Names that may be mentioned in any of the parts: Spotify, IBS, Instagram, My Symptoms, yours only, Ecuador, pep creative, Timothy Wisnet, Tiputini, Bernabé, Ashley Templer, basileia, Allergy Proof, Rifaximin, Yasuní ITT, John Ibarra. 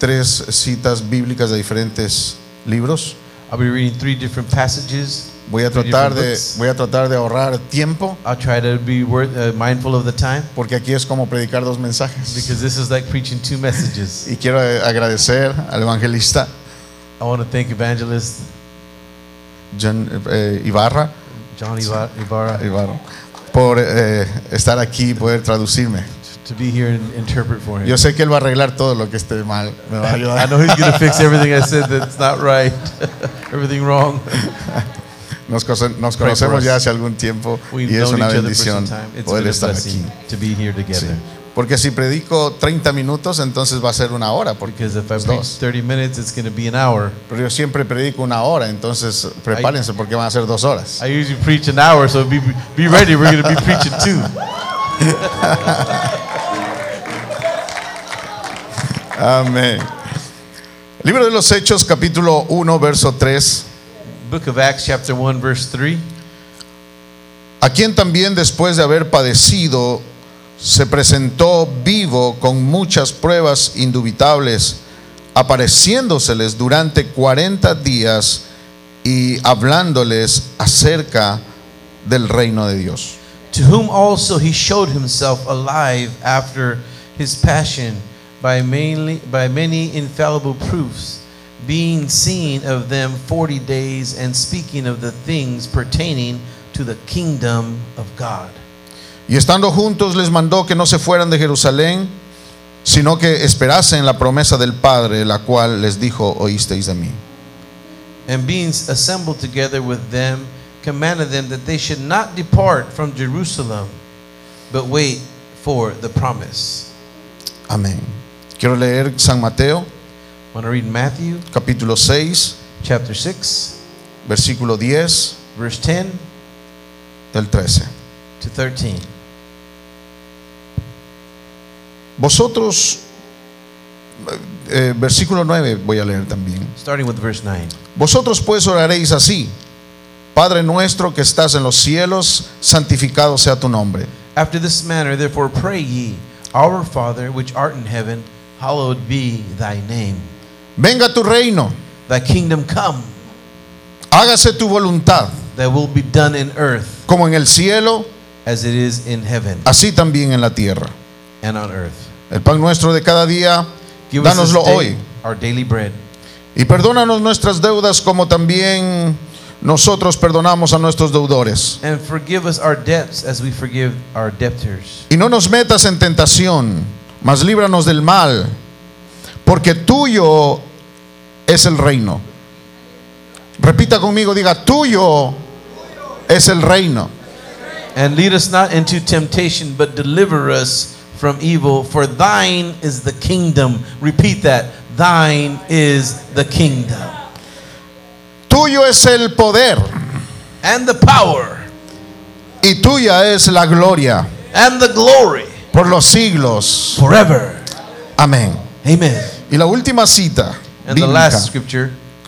Tres citas bíblicas de diferentes libros. I'll be reading three different passages. Voy a tratar de ahorrar tiempo. I'll try to be mindful of the time. Porque aquí es como predicar dos mensajes. Because this is like preaching two messages. Y quiero agradecer al evangelista. I want to thank evangelist John Ibarra por estar aquí y poder traducirme. To be here and interpret for him. Yo sé que él va a arreglar todo lo que esté mal. Me va a ayudar. I know he's going to fix everything I said that's not right. Everything wrong. Nos conocemos ya hace algún tiempo y es una bendición poder estar aquí. Porque si predico 30 minutos, entonces va a ser una hora. Porque if I preach 30 minutes, it's going to be an hour. Pero yo siempre predico una hora, entonces prepárense porque van a ser 2 horas. I usually preach an hour, so be ready. We're going to be preaching 2. Amén. Libro de los Hechos, capítulo 1, verso 3. Book of Acts, chapter 1, verse 3. A quien también después de haber padecido se presentó vivo con muchas pruebas indubitables, apareciéndoseles durante 40 días y hablándoles acerca del reino de Dios. To whom also he showed himself alive after his passion, by many infallible proofs, being seen of them 40 days and speaking of the things pertaining to the kingdom of God. Y estando juntos les mandó que no se fueran de Jerusalén, sino que esperasen la promesa del Padre, la cual les dijo, oísteis de mí. And being assembled together with them, commanded them that they should not depart from Jerusalem, but wait for the promise. Amén. Quiero leer San Mateo. I want to read Matthew, capítulo 6, chapter 6, versículo 10, verse 10, del 13 to 13. Vosotros, versículo 9 voy a leer también. Starting with verse 9. Vosotros pues oraréis así: Padre nuestro que estás en los cielos, santificado sea tu nombre. After this manner, therefore, pray ye: Our Father which art in heaven, hallowed be thy name. Venga tu reino. Thy kingdom come. Hágase tu voluntad. Thy will be done in earth. Como en el cielo, as it is in heaven. Así también en la tierra. And on earth. El pan nuestro de cada día, dánoslo hoy. Our daily bread. Y perdónanos nuestras deudas como también nosotros perdonamos a nuestros deudores. And forgive us our debts as we forgive our debtors. Y no nos metas en tentación, mas líbranos del mal, porque tuyo es el reino. Repita conmigo, diga, tuyo es el reino. And lead us not into temptation, but deliver us from evil, for thine is the kingdom. Repeat that, thine is the kingdom. Tuyo es el poder. And the power. Y tuya es la gloria. And the glory. Por los siglos. Forever. Amén. Amen. Y la última cita bíblica,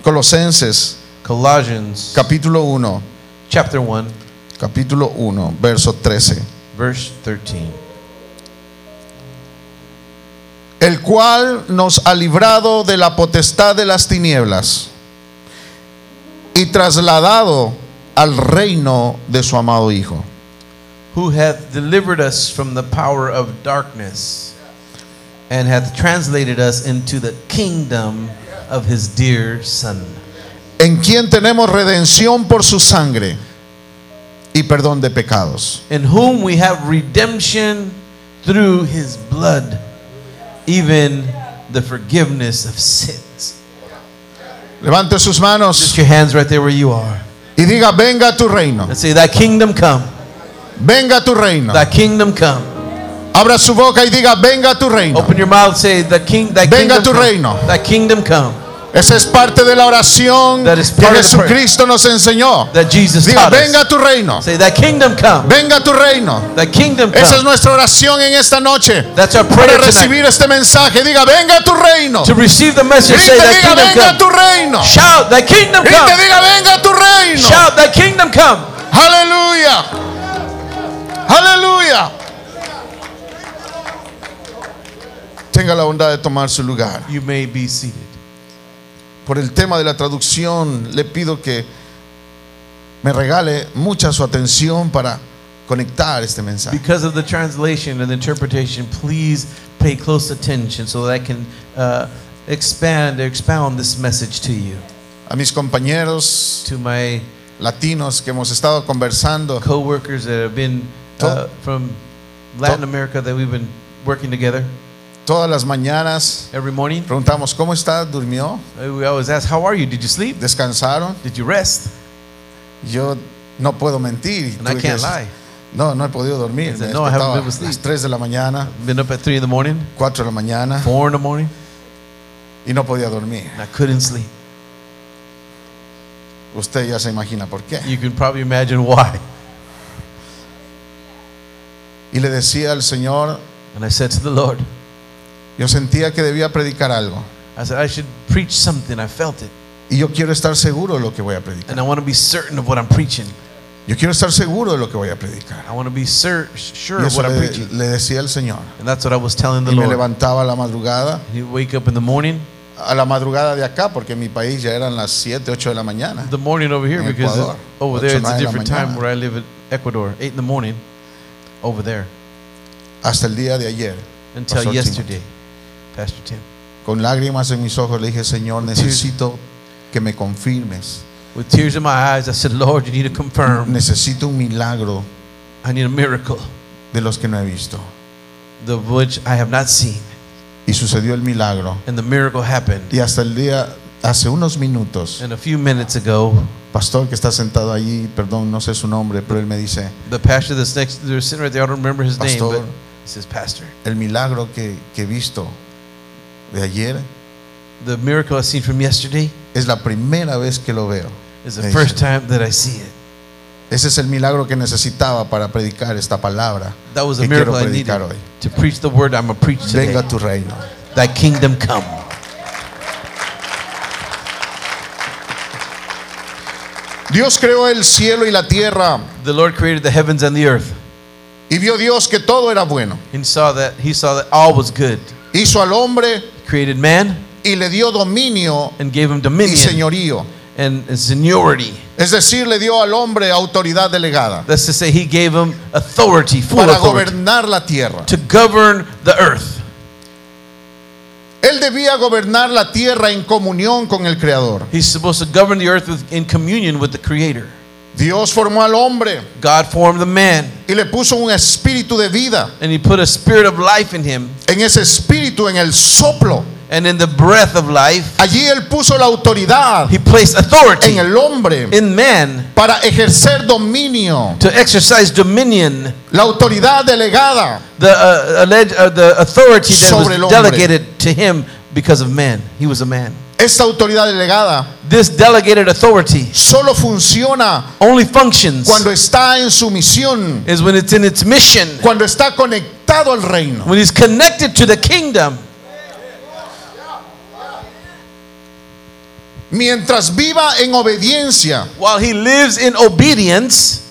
Colosenses, capítulo 1, chapter 1, capítulo 1, verso 13. Verse 13. El cual nos ha librado de la potestad de las tinieblas y trasladado al reino de su amado Hijo. Who hath delivered us from the power of darkness and hath translated us into the kingdom of his dear Son. En quien tenemos redención por su sangre y perdón de pecados. In whom we have redemption through his blood, even the forgiveness of sins. Levante sus manos. Just your hands right there where you are. Y diga, venga tu reino. And say, thy kingdom come. Venga tu reino. The kingdom come. Abra su boca y diga, venga tu reino. Open your mouth, say, the king, thy venga kingdom tu come. Reino. The kingdom come. Esa es parte de la oración que Jesucristo nos enseñó. Diga, venga tu reino. Say, thy kingdom come. Venga tu reino. Thy kingdom come. Esa es nuestra oración en esta noche. That's our prayer para recibir tonight. Este mensaje. Diga, venga tu reino. To receive the message, say, thy kingdom come. Venga tu reino. Shout, thy kingdom come. Y te diga, venga tu reino. Shout, thy kingdom come. Aleluya. Aleluya. Tenga la bondad de tomar su lugar. You may be seated. Por el tema de la traducción, le pido que me regale mucha su atención para conectar este mensaje. Because of the translation and interpretation, please pay close attention so that I can expound this message to you. A mis compañeros, to my latinos que hemos estado conversando, co-workers that have been from Latin America that we've been working together. Todas las mañanas, every morning, preguntamos, ¿cómo está? ¿Durmió? We always ask, how are you? Did you sleep? ¿Descansaron? Did you rest? Yo no puedo mentir. And I can't lie. No, no he podido dormir. Me no, I haven't been able to sleep. A las 3 de la mañana. I've been up at 3 in the morning. 4 de la mañana. 4 in the morning. Y no podía dormir. And I couldn't sleep. Usted ya se imagina por qué. You can probably imagine why. Y le decía al Señor, and I said to the Lord, yo sentía que debía predicar algo. I said, I should preach something. I felt it. Y yo quiero estar seguro de lo que voy a predicar. And I want to be certain of what I'm preaching. Yo quiero estar seguro de lo que voy a predicar. I want to be sure of what I'm preaching. Le decía al Señor. And that's what I was telling the Lord. Me levantaba a la madrugada. You wake up in the morning. A la madrugada de acá, porque en mi país ya eran las 7, 8 de la mañana. The morning over here, because over there it's a different time where I live in Ecuador. 8 in the morning over there. Hasta el día de ayer. Until yesterday. Pastor Tim. Con lágrimas en mis ojos le dije, Señor, necesito que me confirmes. With tears in my eyes, I said, Lord, you need to confirm. Necesito un milagro. I need a miracle. De los que no he visto. The which I have not seen. Y sucedió el milagro. And the miracle happened. Y hasta el día, hace unos minutos. And a few minutes ago. Pastor que está sentado allí, perdón, no sé su nombre, pero él me dice. The pastor that's next, they're sitting right there, I don't remember his name, but he says, Pastor. El milagro que he visto. De ayer, the miracle I seen from yesterday, es la primera vez que lo veo. It's the first time that I see it. Ese es el milagro que necesitaba para predicar esta palabra. That was the miracle I needed hoy. To preach the word I'm going to preach today. Venga tu reino. Thy kingdom come. Dios creó el cielo y la tierra. The Lord created the heavens and the earth. Y vio Dios que todo era bueno. And he saw that all was good. Hizo al hombre, created man, y le dio dominio, and gave him dominion, y señorío, and seniority. Es decir, le dio al hombre autoridad delegada. That's to say, he gave him authority, full para authority, gobernar la tierra. To govern the earth. Él debía gobernar la tierra en comunión con el Creador. He's supposed to govern the earth in communion with the Creator. Dios formó al hombre. God formed the man. Y le puso un espíritu de vida. And he put a spirit of life in him. En ese espíritu, en el soplo. And in the breath of life. Allí él puso la autoridad. He placed authority. En el hombre. In man. Para ejercer dominio. To exercise dominion. La autoridad delegada. The authority that was delegated to him because of man. He was a man. Esta autoridad delegada, this delegated authority, solo funciona, only functions, cuando está en su misión, is when it's in its mission, cuando está conectado al reino, when it's connected to the kingdom. Mientras viva en obediencia, while he lives in obedience,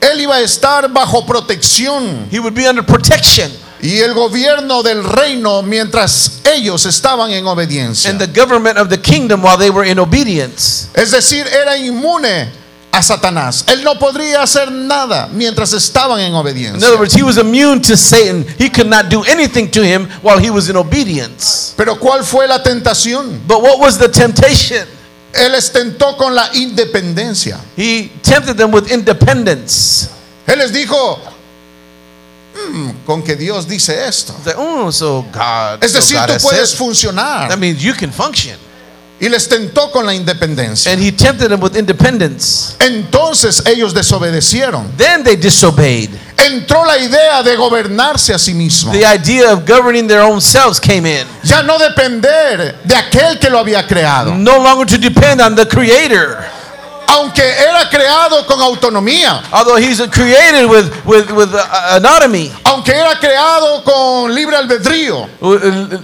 él iba a estar bajo protección. He would be under protection. Y el gobierno del reino mientras ellos estaban en obediencia. And the government of the kingdom while they were in obedience. Es decir, era inmune a Satanás. Él no podría hacer nada mientras estaban en obediencia. In other words, he was immune to Satan. He could not do anything to him while he was in obedience. Pero ¿cuál fue la tentación? But what was the temptation? Él les tentó con la independencia. He tempted them with independence. Él les dijo, con que Dios dice esto. Es decir, tú puedes funcionar. That means you can function. Y les tentó con la independencia. And he tempted them with independence. Entonces ellos desobedecieron. Then they disobeyed. entró la idea de gobernarse a sí mismo. The idea of governing their own selves came in. Ya no depender de aquel que lo había creado. No longer to depend on the creator. Aunque era creado con autonomía. Although he's created with autonomy. Aunque era creado con libre albedrío.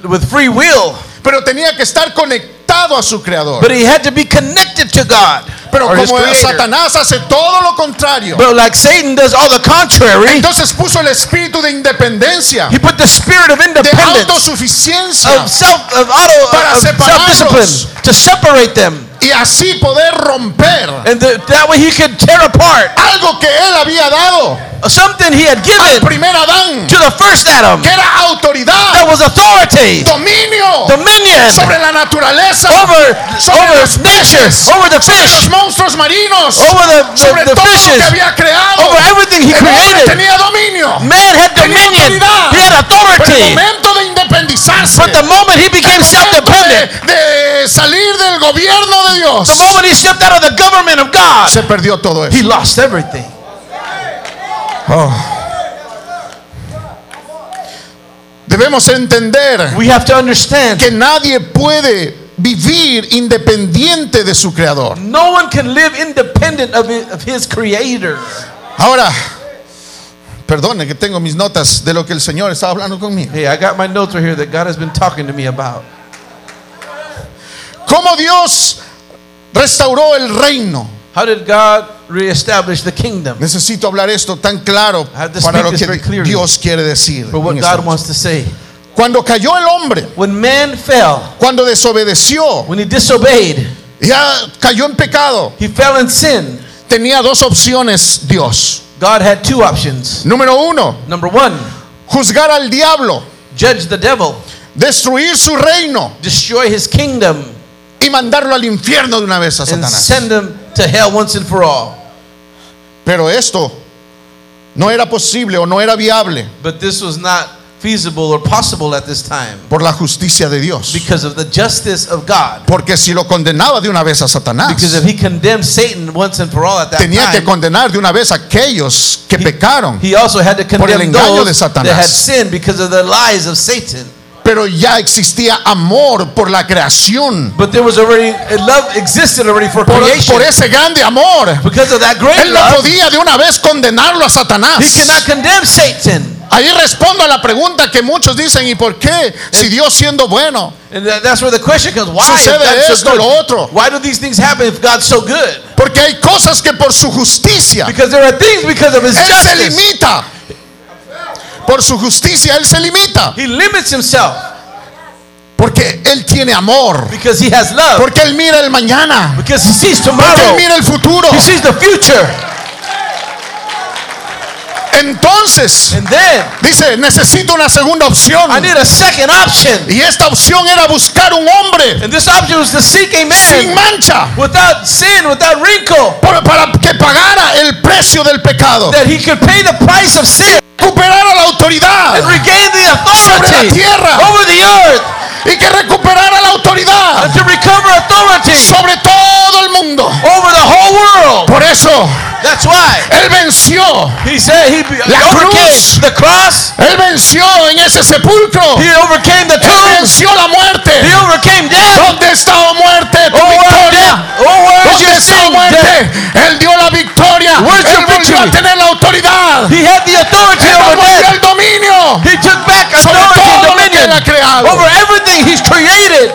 With free will. Pero tenía que estar conectado a su creador. But he had to be connected to God. Pero como Satanás hace todo lo contrario. But like Satan does all the contrary. Entonces puso el espíritu de independencia. He put the spirit of independence. De autosuficiencia. Para separarlos. To separate them. Y así poder romper. And that way he could tear apart. Algo que él había dado. Something he had given. Al primer Adán. To the first Adam. Que era autoridad. That was authority. Dominio. Dominion. Sobre la naturaleza. Over los peces. Over the fish. Sobre los monstruos marinos. Over the todo fishes. Lo que había creado. Over everything he created. Tenía dominio. Man had dominion. He had authority. But the moment he became self-dependent, de salir del gobierno de Dios, the moment he stepped out of the government of God, se perdió todo eso. He lost everything. Oh. Debemos entender, we have to understand, que nadie puede vivir independiente de su creador. No one can live independent of his creator. Ahora, perdone que tengo mis notas de lo que el Señor estaba hablando conmigo. Hey, I got my notes right here that God has been talking to me about. ¿Cómo Dios restauró el reino? How did God reestablish the kingdom? Necesito hablar esto tan claro para lo que Dios quiere decir. For what God wants to say. Cuando cayó el hombre, when man fell, cuando desobedeció, when he disobeyed, ya cayó en pecado, he fell in sin. Tenía dos opciones Dios. God had two options. Number one, juzgar al diablo, judge the devil, destruir su reino, destroy his kingdom, y mandarlo al infierno de una vez a Satanás, and send him to hell once and for all. Pero esto no era posible o no era viable. But this was not feasible or possible at this time. Por la justicia de Dios. Because of the justice of God. Porque si lo condenaba de una vez a Satanás, because if he condemned Satan once and for all at that tenía time, que condenar de una vez a aquellos que pecaron. He also had to condemn those that had sinned because of the lies of Satan. Pero ya existía amor por la creación. But there was already love existed already for creation. Por ese grande amor. Because of that great love. Él no podía de una vez condenarlo a Satanás. He could not condemn Satan. Ahí respondo a la pregunta que muchos dicen, ¿y por qué si Dios siendo bueno? That's where the question comes. Why sucede esto o lo otro? Why do these things happen if God's so good? Porque hay cosas que por su justicia. Because there are things because of his justice. Él se limita. Por su justicia él se limita. He limits himself. Porque él tiene amor. Because he has love. Porque él mira el mañana. Because he sees tomorrow. Porque él mira el futuro. He sees the future. Entonces, dice, necesito una segunda opción. I need a second option. Y esta opción era buscar un hombre sin mancha, without sin, without wrinkle, para que pagara el precio del pecado, that he could pay the price of sin, recuperara la autoridad, and regain the authority sobre la tierra, over the earth, y que recuperara la autoridad, and to recover authority, sobre todo el mundo, over the whole world. Por eso, that's why, él venció, he said, la cruz, the cross. Él venció en ese sepulcro. He overcame the tomb. Él venció la muerte. He overcame death. ¿Dónde está o muerte tu victoria? ¿Dónde está o muerte? Él dio la victoria. Él volvió a tener la autoridad. He had the authority over death. El dominio. He took back authority and dominion over everything he's created.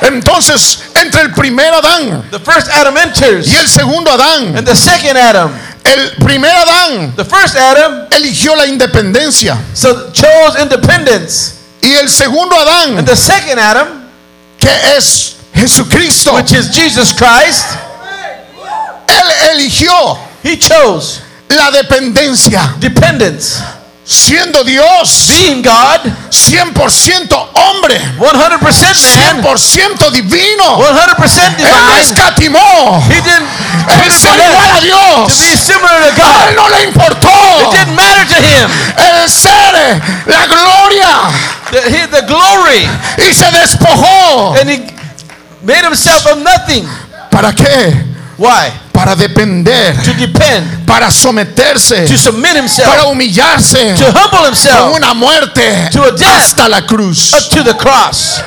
Entonces entre el primer Adán, the first Adam enters, y el segundo Adán, and the second Adam. El primer Adán, the first Adam, eligió la independencia. So chose independence. Y el segundo Adán, and the second Adam, que es Jesucristo, which is Jesus Christ, él eligió, he chose, la dependencia. Dependence. Siendo Dios, being God, 100% hombre, 100% man, 100% divino, 100% divine. Él no escatimó. He didn't. Él se igual a Dios. To be similar to God. A él no le importó. It didn't matter to him. El ser, la gloria, the glory. Y se despojó. And he made himself of nothing. ¿Para qué? Why? para depender, to depend, para someterse, to submit himself, para humillarse, to humble himself, con una muerte, to a death, hasta la cruz, up to the cross.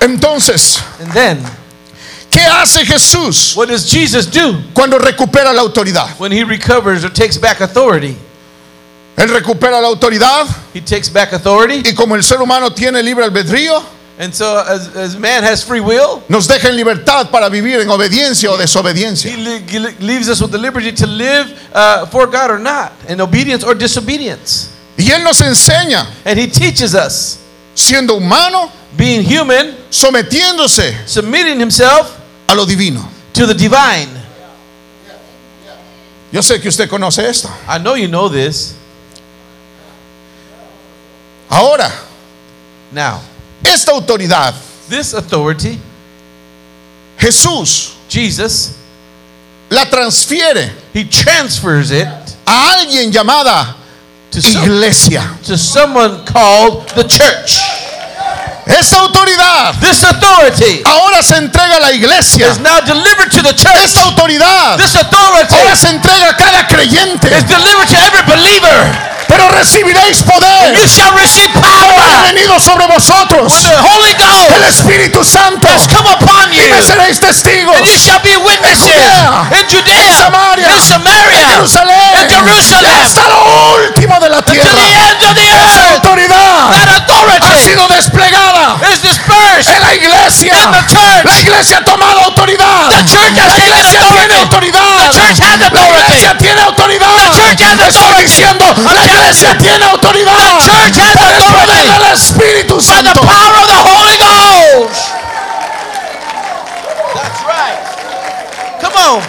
Entonces, and then, ¿qué hace Jesús? What does Jesus do? Cuando recupera la autoridad. When he recovers or takes back authority. Él recupera la autoridad. He takes back authority. Y como el ser humano tiene libre albedrío, and so as man has free will, nos deja en libertad para vivir en obediencia o desobediencia. He leaves us with the liberty to live for God or not, in obedience or disobedience. Y él nos enseña, and he teaches us, siendo humano, being human, sometiéndose, submitting himself, a lo divino, to the divine. Yo sé que usted conoce esto. I know you know this. Ahora, now, esta autoridad, this authority, Jesús, Jesus, la transfiere, he transfers it, a alguien llamada iglesia, to someone called the church. Esta autoridad, this authority, ahora se entrega a la iglesia, is now delivered to the church. Esta autoridad, this authority, ahora se entrega a cada creyente, is delivered to every believer. Pero recibiréis poder, you shall receive power, venido sobre vosotros, with the Holy Ghost, el Espíritu Santo, has come upon you, y me seréis testigos, and you shall be witnesses, in Judea, in Samaria, in Jerusalén, in Jerusalem, hasta lo último de la tierra. Esta autoridad ha sido desplegada en la iglesia. La iglesia ha tomado autoridad. La iglesia tiene autoridad. La iglesia tiene autoridad. Estoy diciendo, la iglesia tiene autoridad por el poder del Espíritu Santo. That's right. Come on.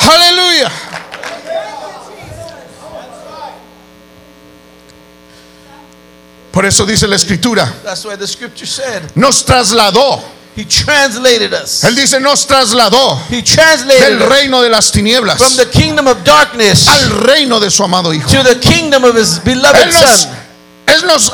Hallelujah. Por eso dice la escritura, that's why the scripture said, nos trasladó, he translated us, él dice nos trasladó, he translated, del reino de las tinieblas, from the kingdom of darkness, al reino de su amado hijo, to the kingdom of his beloved son. Él nos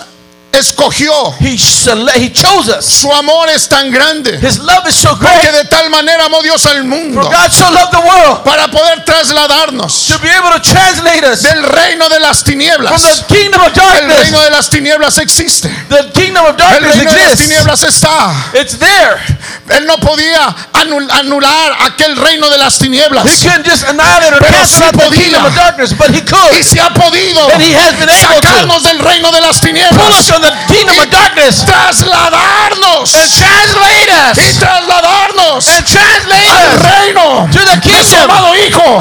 escogió, he chose us. Su amor es tan grande, his love is so great, porque de tal manera amó Dios al mundo, for God so loved the world, para poder trasladarnos, to be able to translate us, del reino de las tinieblas, from the kingdom of darkness. El reino de las tinieblas existe, the kingdom of darkness exists. El reino de las tinieblas está, it's there. Él no podía anular aquel reino de las tinieblas, he couldn't just annihilate or cancel out the kingdom of darkness, but he could, y se ha podido, and he has been able to, sacarnos del reino de las tinieblas, the kingdom of darkness, trasladarnos, and translate us, y trasladarnos, and translate al reino, to the kingdom of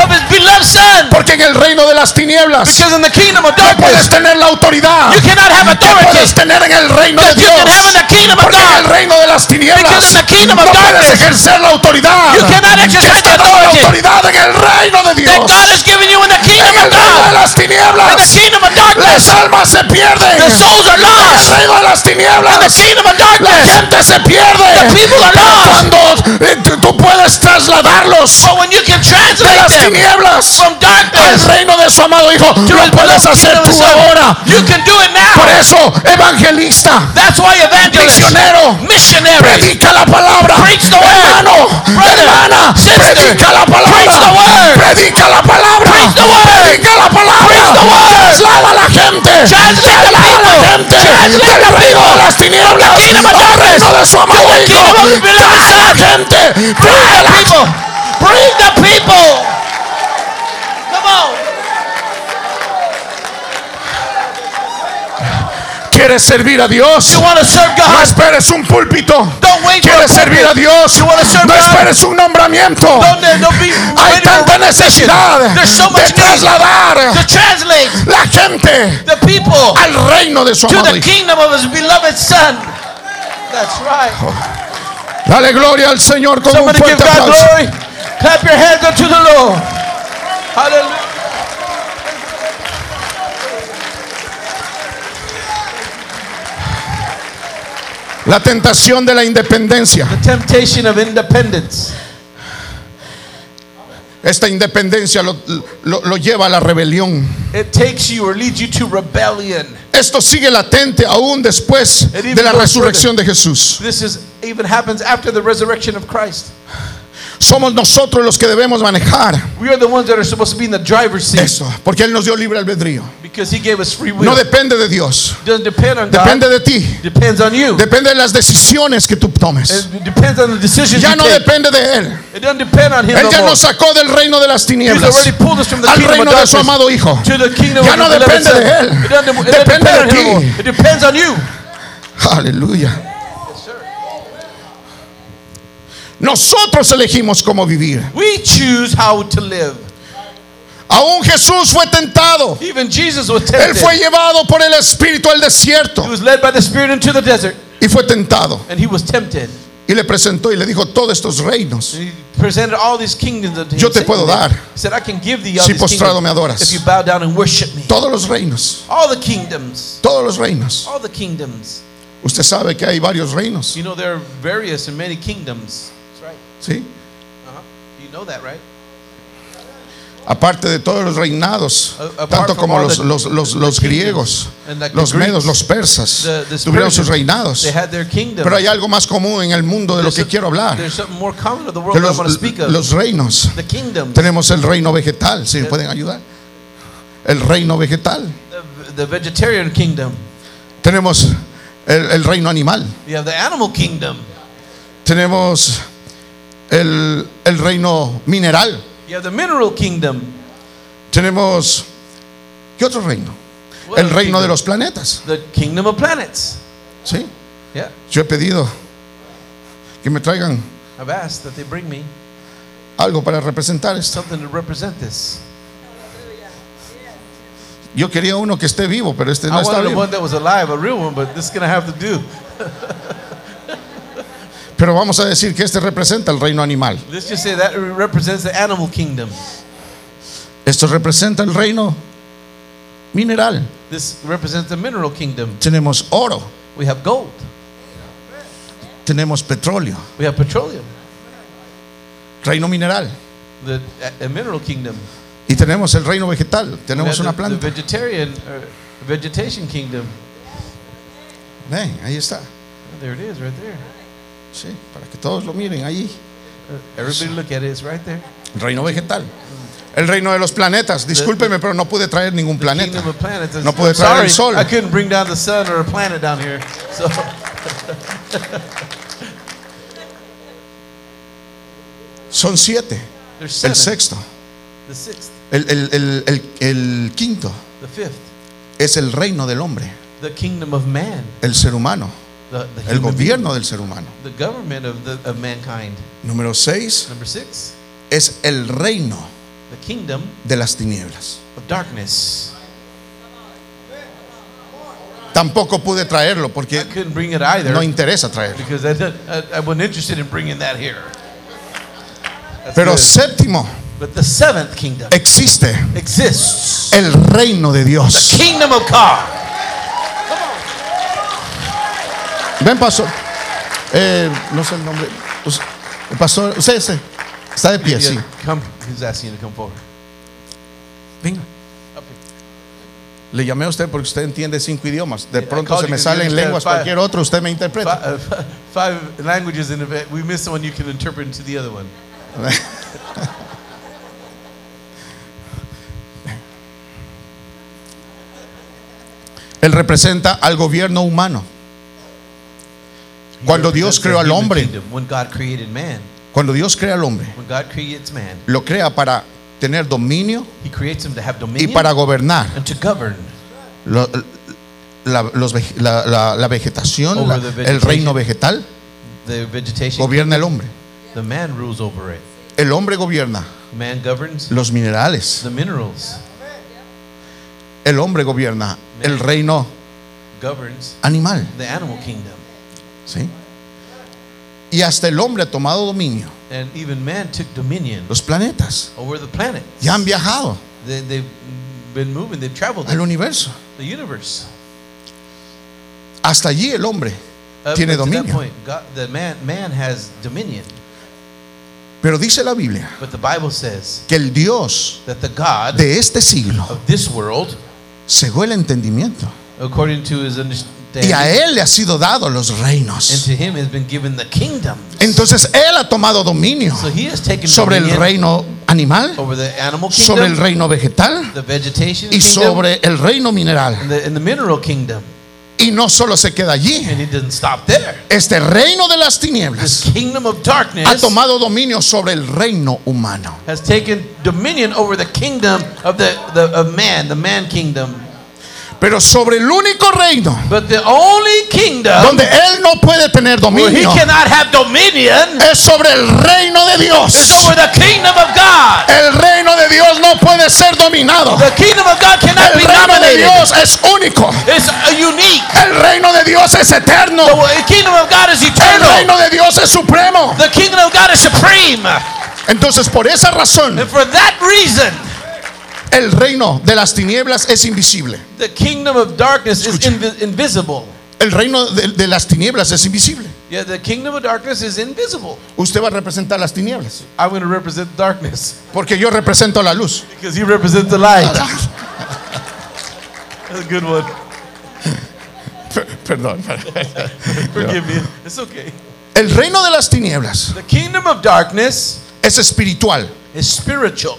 his beloved son. Porque en el reino de las tinieblas, because in the kingdom of darkness, no puedes tener la autoridad, you cannot have authority, no puedes tener en el reino de Dios, you can have in the kingdom of God. En el reino de las tinieblas, because in the kingdom of darkness, puedes ejercer la autoridad, you cannot exercise the autoridad en el reino de Dios, that God has given you in the kingdom of God. En el reino de las tinieblas, in the kingdom of darkness, las almas se pierden, the souls are lost. El reino de las tinieblas, la gente se pierde, cuando tú puedes trasladarlos de las tinieblas al reino de su amado hijo. Lo puedes hacer tú ahora. Por eso, evangelista, misionero, predica la palabra, hermano, hermana, predica la palabra, predica la palabra, predica la palabra, traslada a la gente, traslada a la gente, el reino de las tinieblas, el reino de su amado hijo, trae a la gente, trae a la gente, bring the people. Come on. ¿Quieres servir a Dios? No esperes un púlpito. ¿Quieres servir a Dios? No esperes un nombramiento. Hay tanta necesidad de trasladar la gente al reino de su amado Hijo. That's right. Oh. Dale gloria al Señor con somebody un fuerte aplauso. Glory. Clap your hands unto the Lord. Hallelujah. La tentación de la independencia. The temptation of independence. Esta independencia lo lleva a la rebelión. It takes you or leads you to rebellion. Esto sigue latente aún después de la resurrección de Jesús. Somos nosotros los que debemos manejar esto, porque Él nos dio libre albedrío. No depende de Dios, depende de ti, depende de las decisiones que tú tomes. Ya no depende de Él. Él ya nos sacó del reino de las tinieblas al reino de su amado Hijo. Ya no depende de Él, depende de ti. Aleluya. Nosotros elegimos cómo vivir. We choose how to live. Aún Jesús fue tentado. Even Jesus was tempted. Él fue llevado por el Espíritu al desierto. He was led by the Spirit into the desert. Y fue tentado. And he was tempted. Y le presentó y le dijo todos estos reinos. He presented all these kingdoms unto him. Yo te puedo dar. He said, I can give thee all si postrado me adoras. If you bow down and worship me. Todos los reinos. All the kingdoms. Todos los reinos. All the kingdoms. Usted sabe que hay varios reinos. You know there are various and many kingdoms. ¿Sí? You know that, right? Aparte de todos los reinados, tanto como los griegos, los medos, los persas, tuvieron sus reinados. Pero hay algo más común en el mundo de lo que quiero hablar. De los reinos. Tenemos el reino vegetal, si me pueden ayudar. El reino vegetal. Tenemos el reino animal. Tenemos el reino mineral. You have the mineral kingdom. Tenemos ¿qué otro reino? What el reino kingdom? De los planetas. The kingdom of planets. Sí. Yeah. Yo he pedido que me traigan I've asked that they bring me algo para representar esto. Something to represent this. Yo quería uno que esté vivo, pero este no está vivo. I wanted one that was alive, a real one, but this is going to have to do. Pero vamos a decir que este representa el reino animal. Let's just say that represents the animal kingdom. Esto representa el reino mineral. This represents the mineral kingdom. Tenemos oro. We have gold. Tenemos petróleo. We have petroleum. Reino mineral. The mineral kingdom. Y tenemos el reino vegetal. Tenemos una planta. The vegetarian vegetation kingdom. Ven, ahí está. There it is, right there. Sí, para que todos lo miren allí. Everybody look at it, it's right there. El reino vegetal. El reino de los planetas. Discúlpeme, pero no pude traer ningún planeta. No pude traer el sol. I couldn't bring down the sun or a planet down here. So. Son 7. El sexto. The sixth. El quinto. The fifth. Es el reino del hombre. The kingdom of man. El ser humano. El gobierno del ser humano. Número 6 es el reino de las tinieblas. Tampoco pude traerlo porque no interesa traerlo. Pero séptimo existe el reino de Dios. Ven, pastor. No sé el nombre. El pastor, usted está de pie, sí. Venga. Le llamé a usted porque usted entiende 5 idiomas. De pronto se me salen lenguas, cualquier otro, usted me interpreta. 5 languages in the we miss one you can interpret into the other one. Él representa al gobierno humano. Cuando Dios creó al hombre, cuando Dios crea al hombre, lo crea para tener dominio y para gobernar la vegetación, el reino vegetal. Gobierna el hombre. El hombre gobierna los minerales. El hombre gobierna el reino animal. ¿Sí? Y hasta el hombre ha tomado dominio. Los planetas ya han viajado al universo. Hasta allí el hombre tiene dominio. Pero dice la Biblia que el Dios de este siglo cegó el entendimiento according to his understanding. Y a él le ha sido dado los reinos. And to him has been given the kingdom. Entonces él ha tomado dominio sobre el reino animal, sobre el reino vegetal y sobre el reino mineral. And the mineral kingdom. Y no solo se queda allí. Este reino de las tinieblas ha tomado dominio sobre el reino humano. Pero sobre el único reino donde él no puede tener dominio es sobre el reino de Dios. El reino de Dios no puede ser dominado. El reino de Dios es único. El reino de Dios es eterno. El reino de Dios es supremo. Entonces, por esa razón, el reino de las tinieblas es invisible. The kingdom of darkness is invisible. El reino de las tinieblas es invisible. Yeah, the kingdom of darkness is invisible. Usted va a representar las tinieblas. I'm going to represent darkness. Porque yo represento la luz. Because you represent the light. That's a good one. Perdón. Forgive me. It's okay. El reino de las tinieblas. The kingdom of darkness es espiritual. Is spiritual.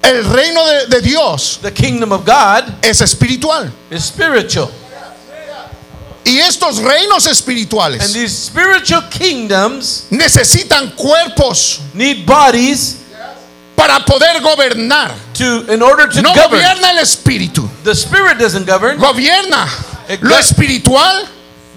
El reino de Dios, the kingdom of God, es espiritual. Is spiritual. Y estos reinos espirituales, and these spiritual kingdoms, necesitan cuerpos, need bodies, para poder gobernar. No govern. Gobierna el espíritu. The spirit doesn't govern. Gobierna lo espiritual.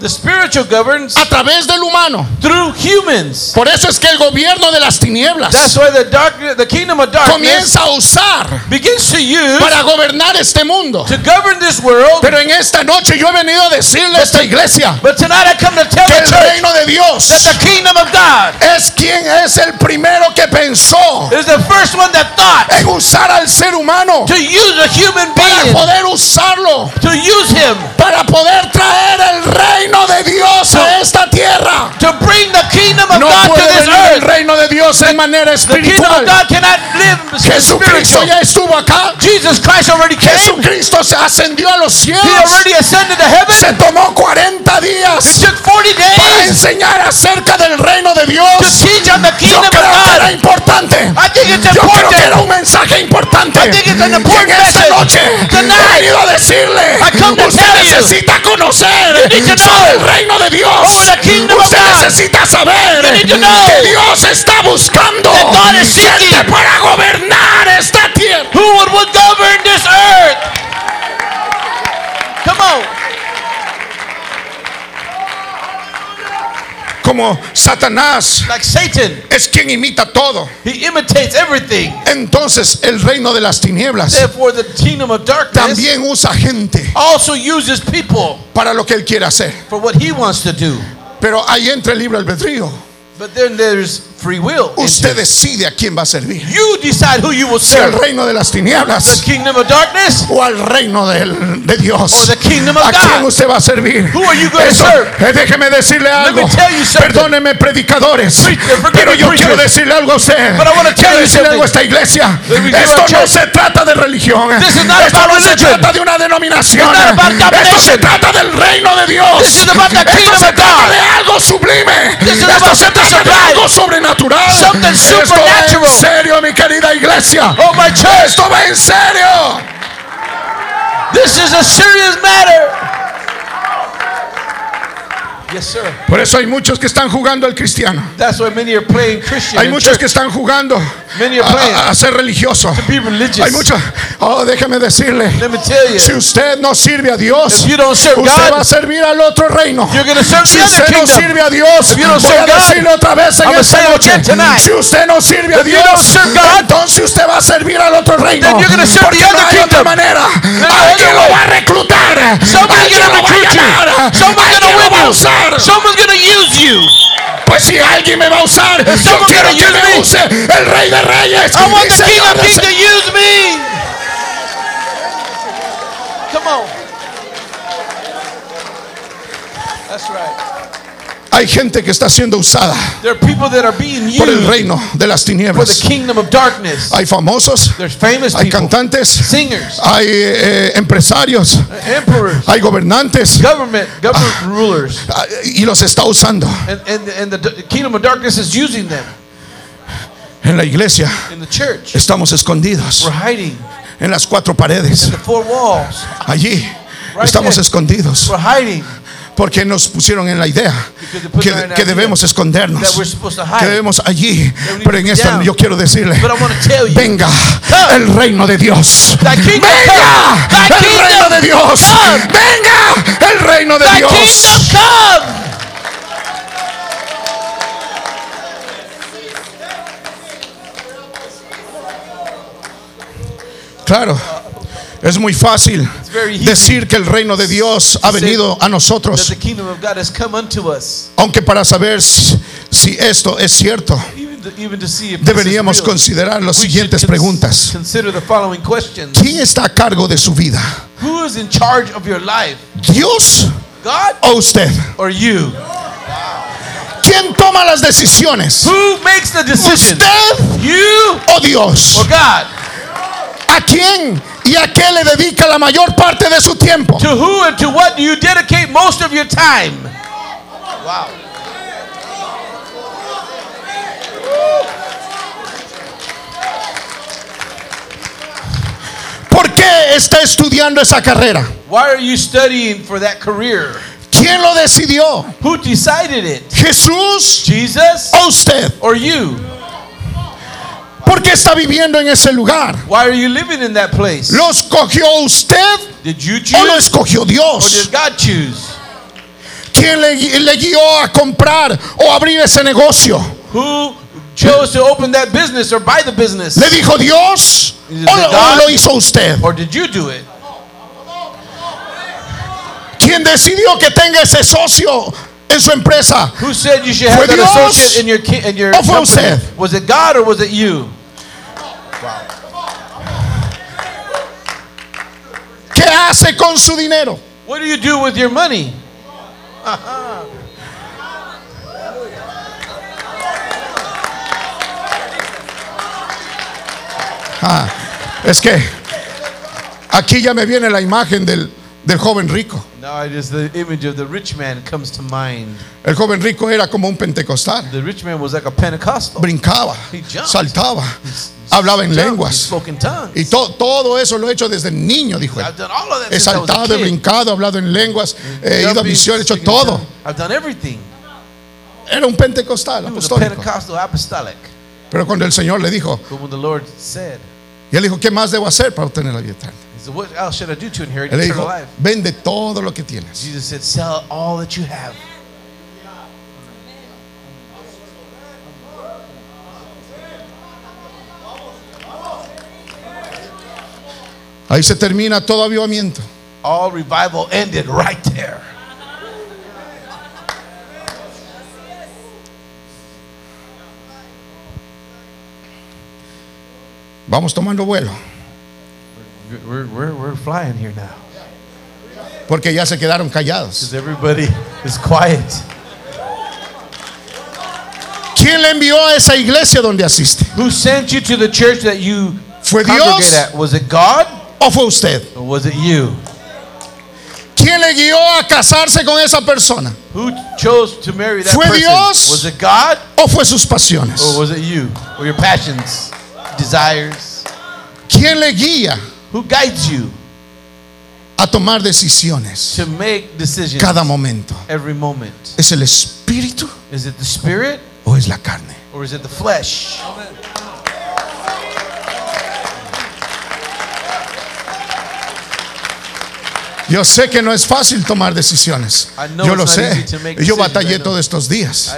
The spiritual governs a través del humano. Through humans. Por eso es que el gobierno de las tinieblas, that's why the kingdom of darkness, comienza a usar, begins to use, para gobernar este mundo. To govern this world. Pero en esta noche yo he venido a decirle a esta iglesia, but tonight I come to tell que el reino de Dios, that the kingdom of God, es quien es el primero que pensó, is the first one that thought, en usar al ser humano, to use a human being, para poder usarlo, to use him, para poder traer el reino de Dios a esta tierra. To bring the kingdom of God to this earth. El reino de Dios en manera espiritual. Jesucristo ya estuvo acá. Jesus Christ already came. Jesucristo se ascendió a los cielos. He already ascended to heaven. Se tomó 40 días. It took 40 days para enseñar acerca del reino de Dios. To teach on the kingdom of God. Era importante. Yo creo que era un mensaje importante. I think it's an important message. Esta noche he venido a decirle, usted necesita conocer el reino de Dios. Usted necesita saber que Dios está buscando gente para gobernar esta tierra. Who would govern this earth? Come on. Como Satanás, like Satan, es quien imita todo. He imitates everything. Entonces el reino de las tinieblas, therefore, the kingdom of darkness, también usa gente, also uses people, para lo que él quiere hacer. For what he wants to do. Pero ahí entra el libre albedrío. But then there's free will. Usted decide a quién va a servir. You decide who you will serve. El reino de las tinieblas, the kingdom of darkness, o al reino de Dios. Or the kingdom of God. ¿A quién usted va a servir? Who are you going to serve? Déjeme decirle algo. Perdónenme, predicadores, pero yo quiero decirle algo a usted. Quiero decirle algo a esta iglesia. Esto no se trata de religión. Esto no se trata de una denominación. Esto se trata del reino de Dios. Esto se trata de algo sublime. Esto se trata de algo sobrenatural. Something supernatural. Esto va en serio, mi querida iglesia. Oh, my church. Esto va en serio. This is a serious matter. Yes, sir. Por eso hay muchos que están jugando al cristiano. That's why many are playing Christian. Hay muchos que están jugando a ser religioso. Hay muchos. Oh, déjame decirle, si usted no sirve a Dios, usted va a servir al otro reino. Si usted no sirve a Dios, voy a decirle otra vez en esta noche, si usted no sirve a Dios, entonces usted va a servir al otro reino. Porque no hay otra manera. Alguien lo va a reclutar. Alguien lo va a llamar. Alguien lo va a usar. Someone's going to use you. Pues si alguien me va a usar, yo quiero que me use el Rey de Reyes. I want the King of Kings to use me. Come on. That's right. Hay gente que está siendo usada por el reino de las tinieblas. Hay famosos, hay cantantes, singers, hay empresarios, hay gobernantes, y los está usando. And the kingdom of darkness is using them. En la iglesia estamos escondidos en las cuatro paredes. Allí estamos escondidos porque nos pusieron en la idea que debemos escondernos, que debemos allí. Pero en esto yo quiero decirle: venga el reino de Dios, venga el reino de Dios, venga el reino de Dios. Claro, es muy fácil decir que el reino de Dios ha venido a nosotros, aunque para saber si esto es cierto deberíamos considerar las siguientes preguntas. ¿Quién está a cargo de su vida? ¿Dios o usted? ¿Quién toma las decisiones? ¿Usted o Dios? ¿A quién y a qué le dedica la mayor parte de su tiempo? To who and to what do you dedicate most of your time? Wow. ¿Por qué está estudiando esa carrera? Why are you studying for that career? ¿Quién lo decidió? Who decided it? ¿Jesús? Jesus? ¿O usted? Or you? ¿Por qué está viviendo en ese lugar? Why are you living in that place? ¿Lo escogió usted? Did you choose? ¿O lo escogió Dios? Or did God choose? ¿Quién le guió a comprar o abrir ese negocio? Who chose to open that business or buy the business? ¿Le dijo Dios o lo hizo usted? Or did you do it? ¿Quién decidió que tenga ese socio en su empresa? Who said you should have an associate in your company? Was it God or was it you? Wow. ¿Qué hace con su dinero? What do you do with your money? Es que aquí ya me viene la imagen del joven rico. Now it is the image of the rich man comes to mind. El joven rico era como un pentecostal. The rich man was like a Pentecostal. Brincaba, saltaba, hablaba en lenguas. Y todo eso lo he hecho desde niño, dijo él. He saltado, he brincado, he hablado en lenguas, he ido a misión, he hecho todo. Era un pentecostal apostólico. Pero cuando el Señor le dijo, y él dijo, ¿qué más debo hacer para obtener la vida eterna? What else should I do to inherit eternal life? Vende todo lo que tienes. Jesus said, sell all that you have. Ahí se termina todo avivamiento. All revival ended right there. Vamos tomando vuelo. We're flying here now. Porque ya se quedaron callados. Everybody is quiet. ¿Quién le envió a esa iglesia donde asiste? Who sent you to the church that you congregate at? Was it God? ¿O fue usted? Or was it you? ¿Quién le guió a casarse con esa persona? Who chose to marry that person? ¿Fue Dios? Was it God? ¿O fue sus pasiones? Or was it you? Or your passions, desires? ¿Quién le guía? Who guides you a tomar decisiones to make decisions cada momento? Every moment. ¿Es el espíritu? Is it the spirit? ¿O es la carne? Or is it the flesh? Amen. Yo sé que no es fácil tomar decisiones. Yo lo sé. Yo batallé todos estos días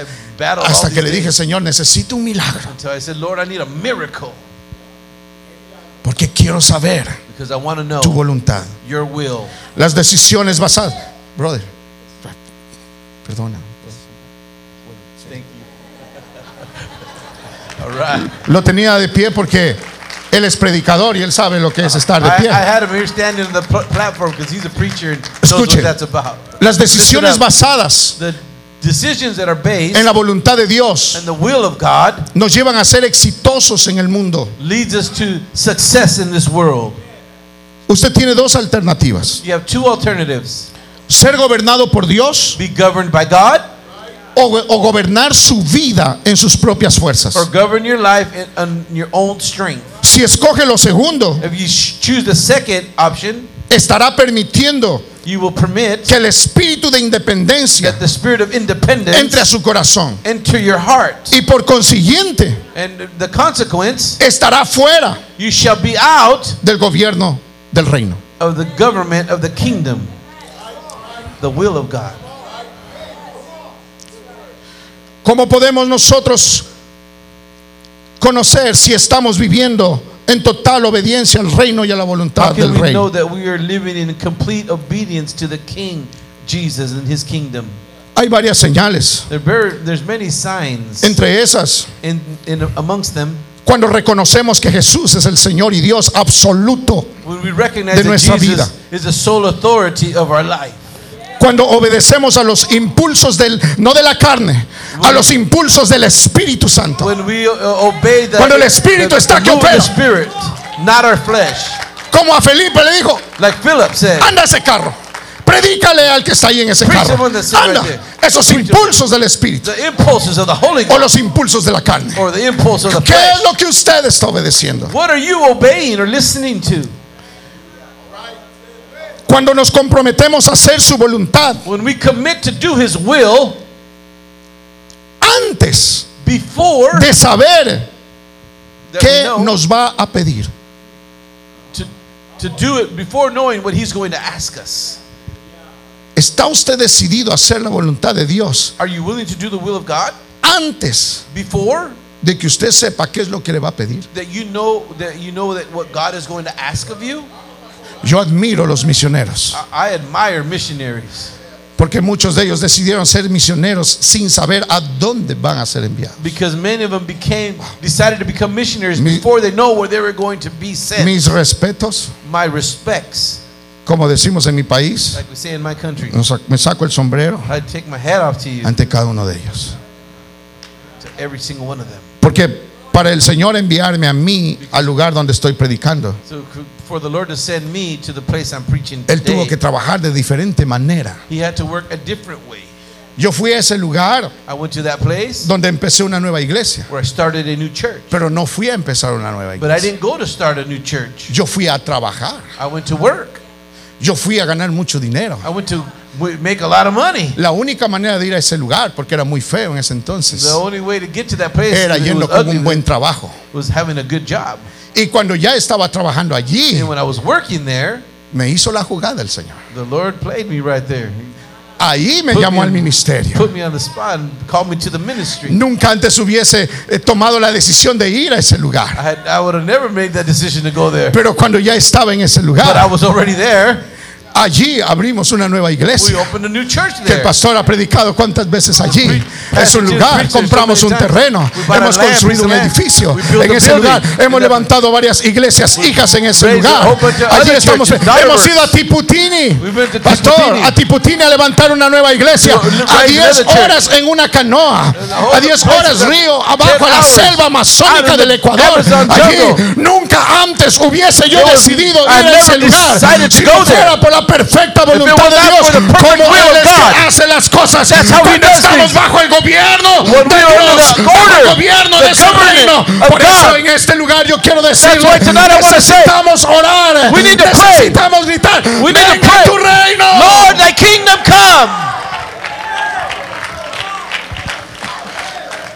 hasta que le dije, Señor, necesito un milagro. Until I said, Lord, I need a miracle. Porque quiero saber tu voluntad. Las decisiones basadas, brother, perdona. Lo tenía de pie porque él es predicador y él sabe lo que es estar de pie. Escuche, las decisiones basadas decisions that are based en la voluntad de Dios and the will of God nos llevan a ser exitosos en el mundo. Leads us to success in this world. Usted tiene dos alternativas. You have two alternatives. Ser gobernado por Dios, be governed by God, o gobernar su vida en sus propias fuerzas. Or govern your life on your own strength. Si escoge lo segundo, if you choose the second option, estará permitiendo you will permit que el espíritu de independencia entre a su corazón y por consiguiente estará fuera del gobierno del reino. Of the government of the kingdom, the will of God. ¿Cómo podemos nosotros conocer si estamos viviendo en total obediencia al reino y a la voluntad del Rey? Hay varias señales. Entre esas, cuando reconocemos que Jesús es el Señor y Dios absoluto de nuestra vida, cuando obedecemos a los impulsos del, no de la carne, a los impulsos del Espíritu Santo, cuando el Espíritu está que opera, como a Felipe le dijo, anda a ese carro, predícale al que está ahí en ese carro, anda, esos impulsos del Espíritu o los impulsos de la carne. ¿Qué es lo que usted está obedeciendo? Cuando nos comprometemos a hacer su voluntad, when we commit to do his will, antes de saber qué nos va a pedir, to do it before knowing what he's going to ask us. ¿Está usted decidido a hacer la voluntad de Dios? Are you willing to do the will of God? Antes de que usted sepa qué es lo que le va a pedir. That you know what God is going to ask of you. Yo admiro los misioneros. I admire missionaries. Porque muchos de ellos decidieron ser misioneros sin saber a dónde van a ser enviados. Because many of them decided to become missionaries before they know where they were going to be sent. Mis respetos. My respects. Como decimos en mi país, like we say in my country, me saco el sombrero. I take my hat off to you. Ante cada uno de ellos. To every single one of them. Porque para el Señor enviarme a mí al lugar donde estoy predicando, Él tuvo que trabajar de diferente manera. Yo fui a ese lugar donde empecé una nueva iglesia, pero no fui a empezar una nueva iglesia. Yo fui a trabajar. Yo fui a ganar mucho dinero. We make a lot of money. La única manera de ir a ese lugar, porque era muy feo en ese entonces, era yendo con un buen trabajo. Y cuando ya estaba trabajando allí, me hizo la jugada el Señor. The Lord played me right there. Ahí me llamó al ministerio. Nunca antes hubiese tomado la decisión de ir a ese lugar. I would have never made that decision to go there. Pero cuando ya estaba en ese lugar, but I was already there. Allí abrimos una nueva iglesia que el pastor ha predicado cuántas veces allí. Es un lugar, compramos un terreno, hemos construido un edificio en ese lugar, hemos levantado varias iglesias hijas en ese lugar. Allí estamos, hemos ido a Tiputini, pastor, a Tiputini a levantar una nueva iglesia, a 10 horas en una canoa, a 10 horas río abajo, a la selva amazónica del Ecuador. Allí nunca antes hubiese yo decidido ir a ese lugar si no fuera por la perfecta voluntad de Dios, como Él es que hace las cosas. Cuando estamos bajo el gobierno de Dios, el gobierno de su reino. Por eso en este lugar yo quiero decirle, necesitamos orar, necesitamos gritar, venga tu reino, Lord, thy kingdom come.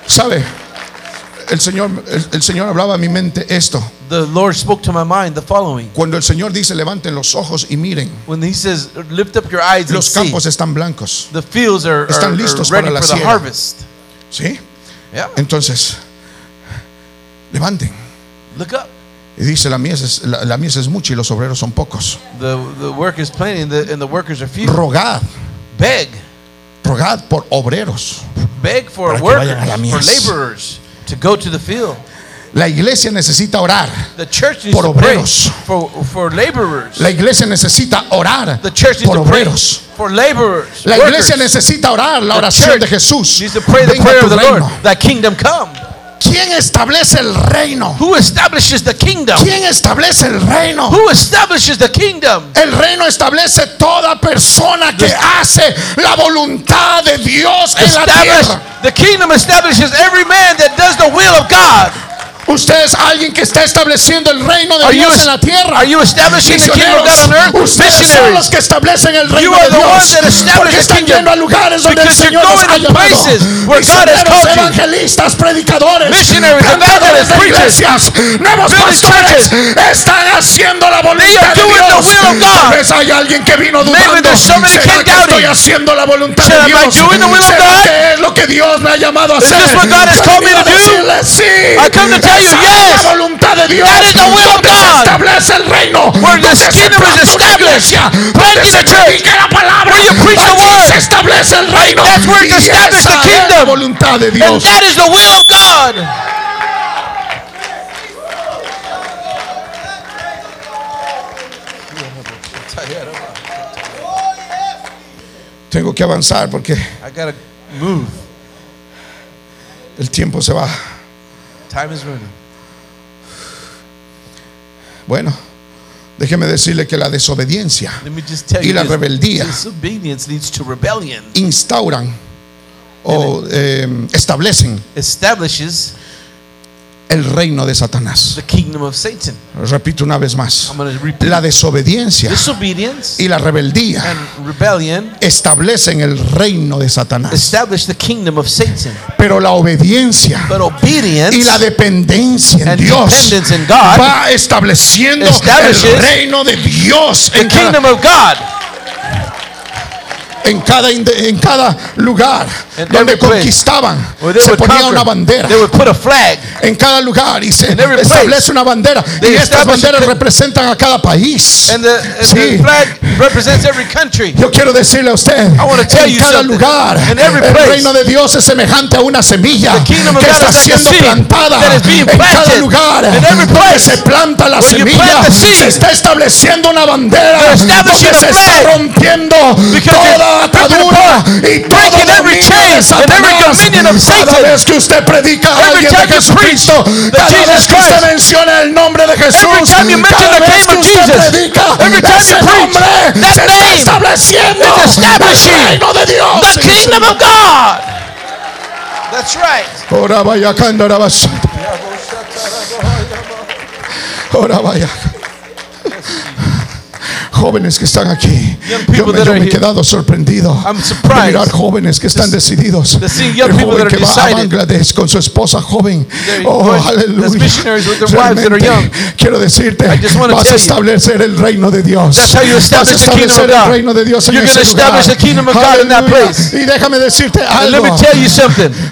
¿Sabe? El Señor hablaba a mi mente esto. The Lord spoke to my mind the following. Cuando el Señor dice levanten los ojos y miren, when he says lift up your eyes, los campos están blancos, the fields están listos para la siega. ¿Sí? Yeah. Entonces levanten, look up. Y dice la mies es mucha y los obreros son pocos. The work is plenty and the workers are few. Rogad, rogad por obreros, beg for workers, for laborers to go to the field. La iglesia necesita orar por obreros. La iglesia necesita orar por obreros. La iglesia necesita orar la oración de Jesús. Venga tu reino. ¿Quién establece el reino? ¿Quién establece el reino? El reino establece toda persona que hace la voluntad de Dios en la tierra. The kingdom establishes every man that does the will of God. Usted es alguien que está estableciendo el reino de Dios en la tierra. Ustedes son los que establecen el reino de Dios, porque están yendo a lugares donde el Señor los ha llamado. Misioneros, evangelistas, predicadores, cantadores de iglesias, nuevos pastores, están haciendo la voluntad de Dios. Tal vez hay alguien que vino dudando: ¿será que estoy haciendo la voluntad de Dios? ¿Será que es lo que Dios me ha llamado a hacer? Sí. You, yes, la voluntad de Dios, that is the will of God, establece el reino, where the kingdom is established, planting the church, where you preach the word, that's where it establishes the kingdom, and that is the will of God. Tengo que avanzar porque I gotta move. El tiempo se va. Time is running. Bueno, déjeme decirle que la desobediencia y la rebeldía instauran o establecen el reino de Satanás. The kingdom of Satan. Repito una vez más: la desobediencia y la rebeldía establecen el reino de Satanás. The kingdom of Satan. Pero la obediencia y la dependencia en Dios va estableciendo el reino de Dios en cada lugar donde conquistaban, se ponía una bandera. En cada lugar y se establece una bandera, y estas banderas representan a cada país. Sí. Yo quiero decirle a usted: en cada lugar el reino de Dios es semejante a una semilla que está siendo plantada. En cada lugar donde se planta la semilla, se está estableciendo una bandera donde se está rompiendo toda atadura y todo dominio de Satanás. Cada vez que usted predica a alguien de Jesucristo, cada vez que usted menciona el nombre de Jesús, cada vez que usted predica ese nombre, se está estableciendo el reino de Dios, the kingdom of God. That's right. Ora vaya, cándara vaya. Ora vaya. Jóvenes que están aquí, yo me he quedado sorprendido de mirar jóvenes que están decididos. El joven que va a Bangladesh con su esposa joven, oh aleluya, quiero decirte: vas a establecer el reino de Dios, vas a establecer el reino de Dios en ese lugar. Y déjame decirte algo,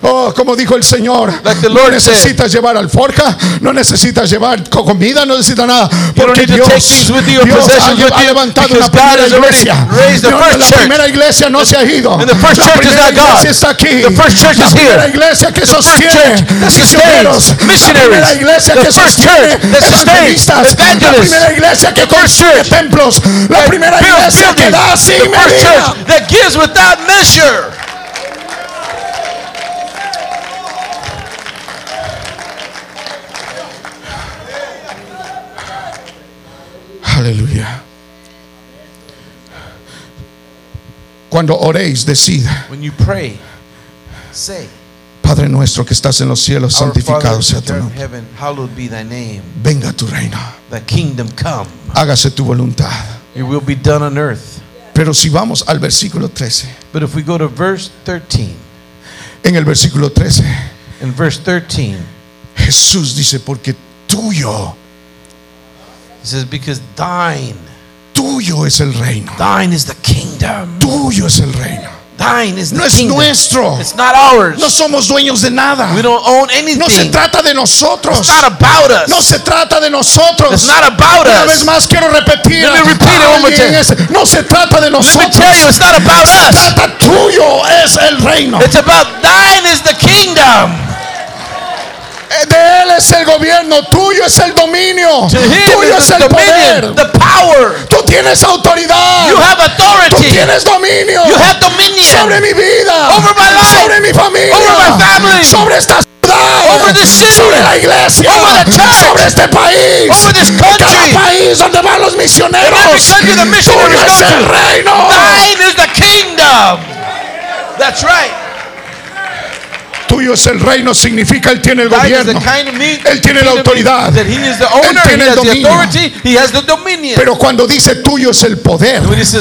oh, como dijo el Señor, no necesitas llevar alforja, no necesitas llevar comida, no necesitas nada, porque Dios ha levantado una primera iglesia. La primera iglesia no se ha ido. La primera iglesia está aquí. La primera iglesia que sostiene misioneros, la primera iglesia que sostiene evangelistas, la primera iglesia que construye templos, la primera iglesia que da sin medida. Aleluya. Cuando oréis, decida: Padre nuestro que estás en los cielos, santificado sea tu nombre. Venga tu reino. Hágase tu voluntad. Pero si vamos al versículo 13, en el versículo 13 Jesús dice: porque tuyo, tuyo es el reino. Thine is the kingdom. Tuyo es el reino. Thine is the kingdom. No es nuestro. It's not ours. No somos dueños de nada. We don't own anything. No se trata de nosotros. It's not about us. No se trata de nosotros. It's not about us. Una vez más quiero repetir. Let me repeat it one more time. No se trata de nosotros. Let me tell you, it's not about us. Se trata, tuyo es el reino. It's about, thine is the kingdom. de él es el gobierno, tuyo es el dominio, tuyo es el poder. Tú tienes autoridad, tú tienes dominio sobre mi vida, sobre mi familia, sobre esta ciudad, sobre la iglesia, sobre este país, cada país donde van los misioneros. Tuyo es el reino. Thine is the kingdom. That's right. Tuyo es el reino significa él tiene el gobierno, él tiene la autoridad, él tiene el dominio. Pero cuando dice tuyo es el poder, se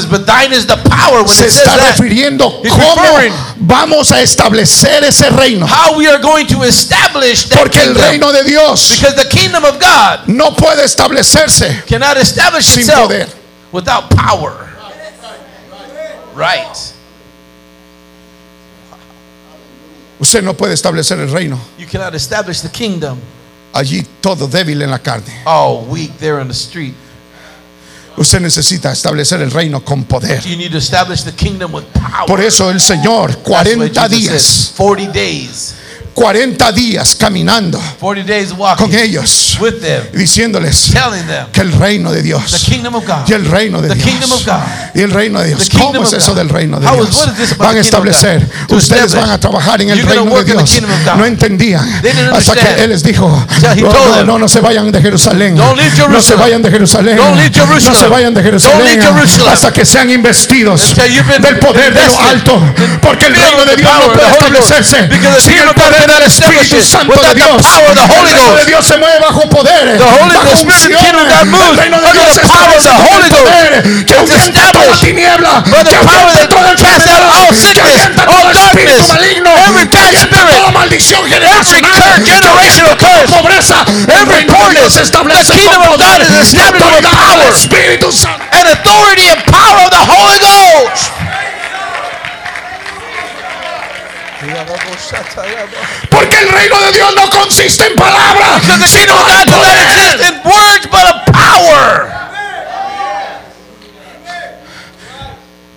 está refiriendo cómo vamos a establecer ese reino, porque el reino de Dios no puede establecerse sin poder. Right. Usted no puede establecer el reino. You cannot establish the kingdom. Allí todo débil en la carne. Oh, weak there on the street. Usted necesita establecer el reino con poder. You need to establish the kingdom with power. Por eso el Señor 40 días, 40 days. 40 días caminando con ellos, diciéndoles que el reino de Dios y el reino de Dios y el reino de Dios. ¿Cómo es eso del reino de Dios? Van a establecer, ustedes van a trabajar en el reino de Dios. No entendían hasta que Él les dijo: no se vayan de Jerusalén, no se vayan de Jerusalén, no se vayan de Jerusalén, hasta que sean investidos del poder de lo alto, porque el reino de Dios no puede establecerse sin el poder del Espíritu Santo de Dios. El reino de Dios se mueve bajo poder, bajo unciones. El reino de Dios se establece bajo el poder que ahuyenta toda la tiniebla, que ahuyenta toda enfermedad, que ahuyenta todo espíritu maligno, que ahuyenta toda maldición generacional, toda pobreza. El reino de Dios se establece con poder y autoridad del Espíritu Santo. And authority and power of the Holy Ghost. Porque el reino de Dios no consiste en palabras, sino en poder.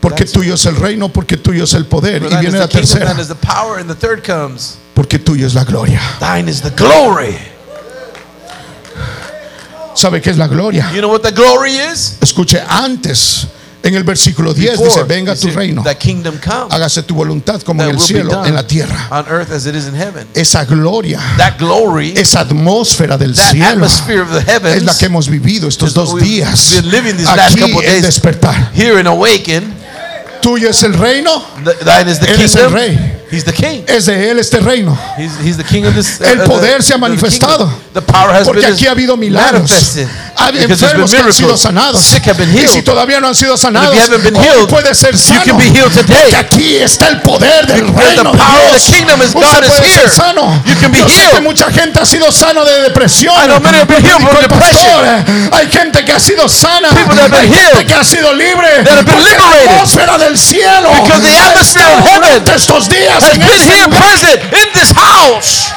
Porque tuyo es el reino, porque tuyo es el poder. Y viene la tercera: porque tuyo es la gloria. ¿Sabe qué es la gloria? Escuche, antes en el versículo 10 dice: venga tu reino, hágase tu voluntad como en el cielo, en la tierra. Esa gloria, esa atmósfera del cielo es la que hemos vivido estos 2 días aquí en despertar. Tuyo es el reino, eres el rey. He's the king. Es de él este reino. He's the king of this, el poder se ha manifestado. The power has porque been aquí ha habido milagros. Hay enfermos que han sido sanados. Y si todavía no han sido sanados, hoy puede ser sano. Porque aquí está el poder del reino. Usted puede ser sano. Yo sé que mucha gente ha sido sano de depresión. Hay gente que ha sido sana. Hay gente que ha sido libre. Porque la atmósfera del cielo está durante estos días. Has been here present in this house.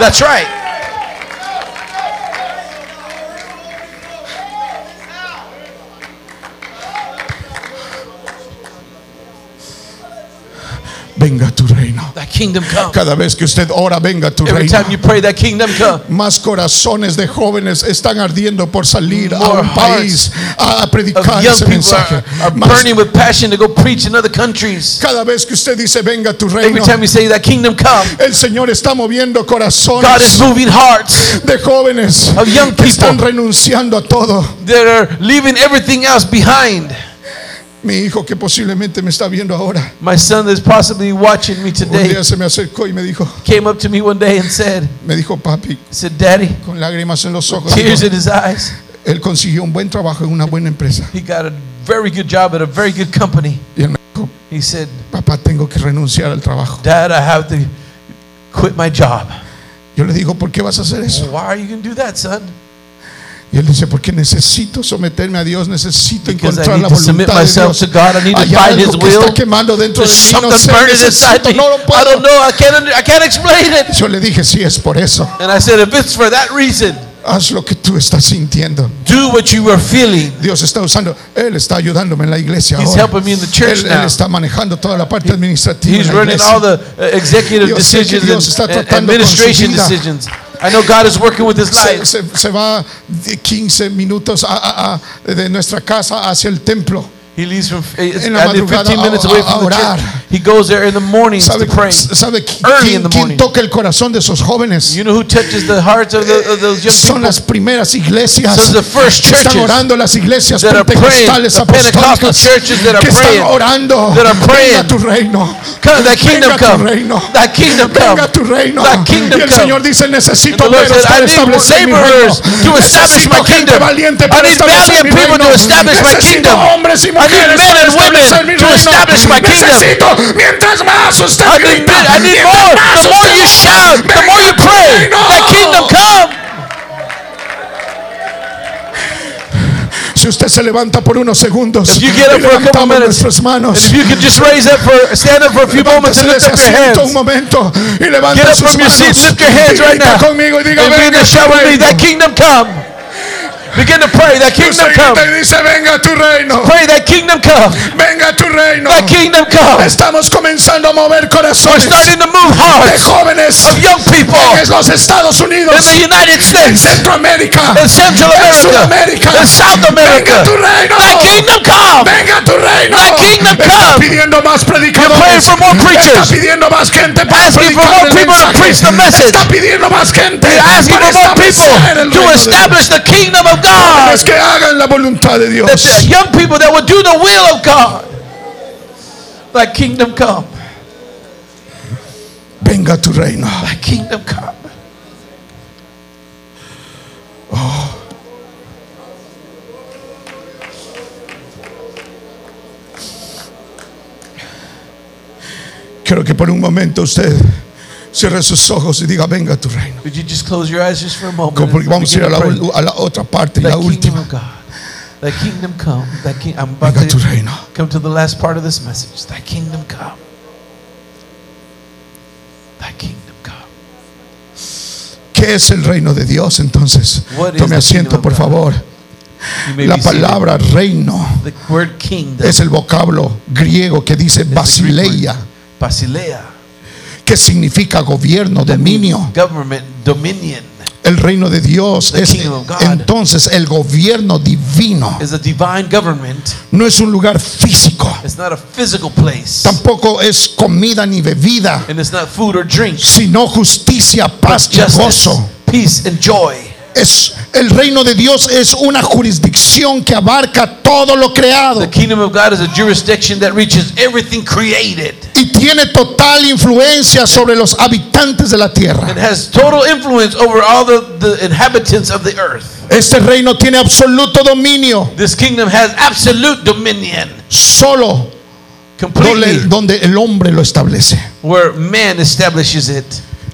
That's right. Venga tu reino. That kingdom come. Cada vez que usted ora, venga tu reino. Every time you pray, that kingdom come. Más corazones de jóvenes están ardiendo por salir a un país a predicar ese mensaje. Are burning with passion to go preach in other countries. Cada vez que usted dice venga tu reino, every time you say that kingdom come, el Señor está moviendo corazones. God is moving hearts de jóvenes of young people que están renunciando a todo. They are leaving everything else behind. Mi hijo que posiblemente me está viendo ahora, my son is possibly watching me today. Un día se me acercó y me dijo, came up to me one day and said, me dijo, papi, said, Daddy, con lágrimas en los ojos, tears in his eyes, él consiguió un buen trabajo en una buena empresa. He got a very good job at a very good company. Y él me dijo, he said, papá, tengo que renunciar al trabajo. Dad, I have to quit my job. Yo le digo, ¿por qué vas a hacer eso? Why are you going to do that, son? Y él dice, porque necesito someterme a Dios, necesito encontrar la voluntad de Dios. Hay algo que está quemando dentro de mí, no sé, necesito, no lo puedo. Yo le dije, sí, es por eso. Haz lo que tú estás sintiendo. Do what you are feeling. Dios está usando, Él está ayudándome en la iglesia ahora. Él está manejando toda la parte administrativa. He's running all the executive decisions and administration decisions. I know God is working with his life. Se va 15 minutos de nuestra casa hacia el templo. He leaves from 15 minutes away from the church. He goes there in the mornings to pray. Early in the morning. You know who touches the hearts of those young people? Son the first churches that are praying. The Pentecostal churches that are praying. That are praying. Come, that kingdom come. That kingdom come. That kingdom come. And the Lord said, I need laborers to establish my kingdom. I need valiant people to establish my kingdom. I need men and women to establish my kingdom. I need more. The more you shout, the more you pray, the kingdom come. Si usted se levanta por unos segundos, levantamos nuestras manos. If you could just raise up for, stand up for a few moments and lift up your hands. Get up from your seats, lift your hands right now. And begin to shout with me, that kingdom come. Begin to pray, that kingdom come. Pray, that kingdom come. That kingdom come. We're starting to move hearts of young people in the United States, in Central America, in South America. That kingdom come. That kingdom come. You're praying for more preachers. Asking for more people to preach the message. You're asking for more people to establish the kingdom of God. Que hagan la voluntad de Dios. That young people that will do the will of God. Thy kingdom come. Venga tu reino. Thy kingdom come. Oh. Quiero que por un momento usted cierre sus ojos y diga, venga tu reino. Could you just close your eyes just for a moment? Porque vamos a ir a la otra parte y la última. Thy kingdom come. I'm about to come to the last part of this message. Thy kingdom come. Thy kingdom come. ¿Qué es el reino de Dios entonces? Tome asiento, por favor. La palabra reino es el vocablo griego que dice basileia. Basileia. Que significa gobierno, dominio. El reino de Dios es entonces el gobierno divino. No es un lugar físico. Tampoco es comida ni bebida, sino justicia, paz y gozo. El reino de Dios es una jurisdicción que abarca todo lo creado. Y tiene total influencia sobre los habitantes de la tierra. Este reino tiene absoluto dominio. Solo donde el hombre lo establece.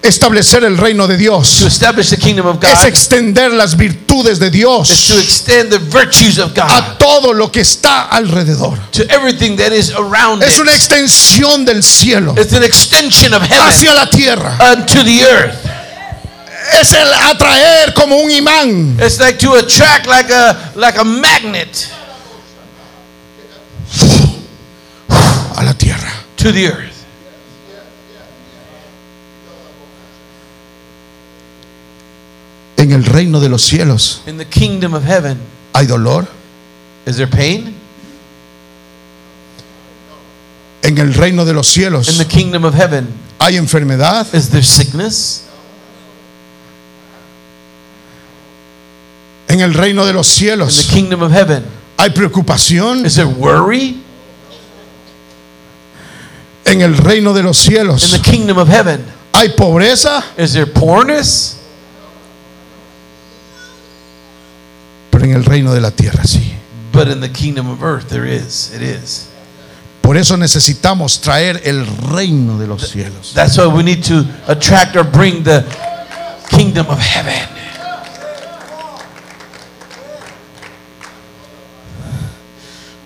Establecer el reino de Dios es extender las virtudes de Dios a todo lo que está alrededor. Es una extensión del cielo hacia la tierra. Es el atraer como un imán. Es como atraer como un magnet a la tierra. En el reino de los cielos, in the kingdom of heaven, ¿hay dolor? Is there pain? En el reino de los cielos, in the kingdom of heaven, ¿hay enfermedad? Is there sickness? En el reino de los cielos, in the kingdom of heaven, ¿hay preocupación? Is there worry? En el reino de los cielos, in the kingdom of heaven, ¿hay pobreza? Is there poorness? En el reino de la tierra sí. But in the kingdom of earth there is. It is. Por eso necesitamos traer el reino de los cielos. That's why we need to attract or bring the kingdom of heaven.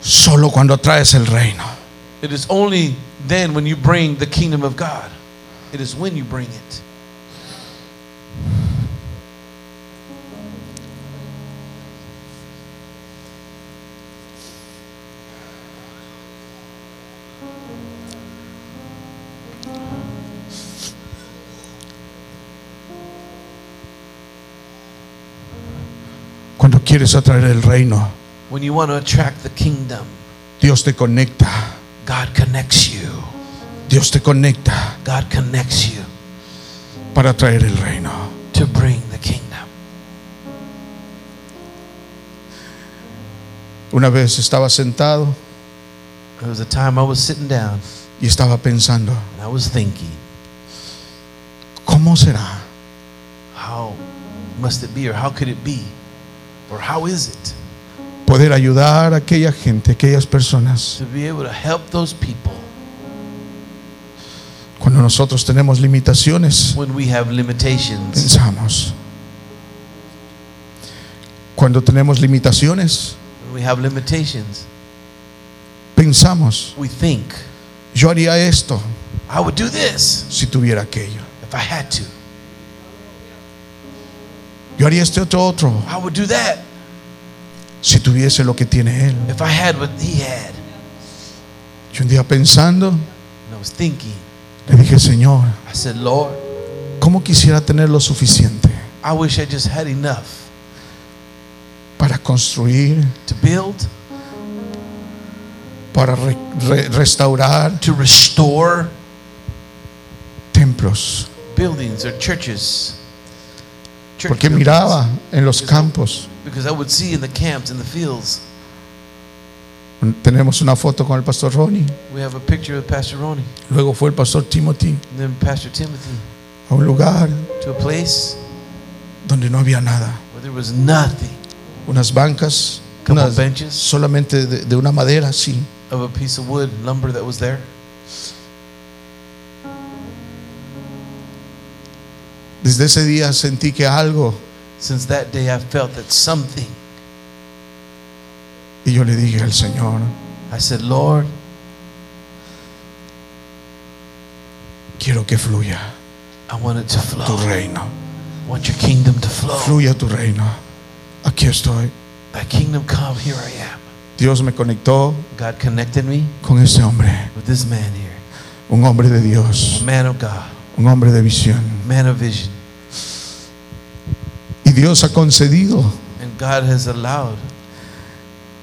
Solo cuando traes el reino. It is only then when you bring the kingdom of God. It is when you bring it. quieres atraer el reino, when you want to attract the kingdom, Dios te conecta. God connects you. Dios te conecta. God connects you. Para traer el reino. To bring the kingdom. Una vez estaba sentado. There was a time I was sitting down. Y estaba pensando. And I was thinking. ¿Cómo será? How must it be, or how could it be, or how is it? Poder ayudar a aquella gente, aquellas personas. To be able to help those people. Cuando nosotros tenemos limitaciones, when we have limitations, pensamos. Cuando tenemos limitaciones, when we have limitations, pensamos. We think, yo haría esto. I would do this. Si tuviera aquello. If I had to. Yo haría este otro. I would do that. Si tuviese lo que tiene él. If I had what he had. Yo un día pensando, and I was thinking, le dije, Señor, I said, Lord, ¿cómo quisiera tener lo suficiente? I wish I just had enough para construir, to build, para restaurar, to restore, templos, buildings or churches. Porque miraba en los campos. Because I would see in the camps, in the fields. Tenemos una foto con el pastor Ronnie. We have a picture of Pastor Ronnie. Luego fue el pastor Timothy. And then Pastor Timothy. A un lugar, to a place, donde no había nada. Where there was nothing. Unas bancas, unas benches, solamente de una madera, sí. Of a piece of wood, lumber that was there. Desde ese día sentí que algo. Since that day I felt that something. Y yo le dije al Señor, I said, Lord, quiero que fluya. I want it to flow. Tu reino. I want your kingdom to flow. Fluya tu reino. Aquí estoy. Thy kingdom come, here I am. Dios me conectó. God connected me con este hombre. With this man here. Un hombre de Dios. A man of God. Un hombre de visión. Man of vision. Y Dios ha concedido. And God has allowed.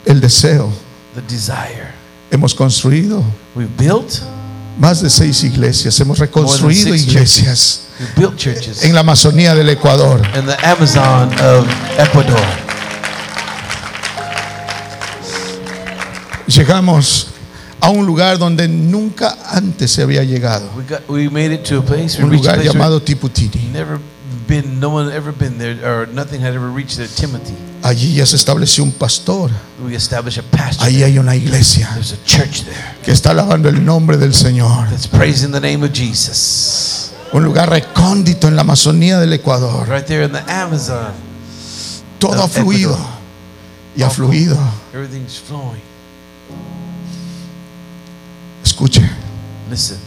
El deseo. The desire. Hemos construido. We've built. Más de 6 iglesias. Hemos reconstruido iglesias. We've built churches. En la Amazonía del Ecuador. In the Amazon of Ecuador. Llegamos a un lugar donde nunca antes se había llegado. We made it to a place. Un lugar llamado Tiputini. No one ever been there, or nothing had ever reached there. Timothy. Allí ya se estableció un pastor. We established a pastor. Allí hay una iglesia. There's a church there. Que está alabando el nombre del Señor. That's praising the name of Jesus. Un lugar recóndito en la Amazonía del Ecuador. Right there in the Amazon. Todo ha fluido. Y ha fluido. Everything's flowing. Escuche. Listen.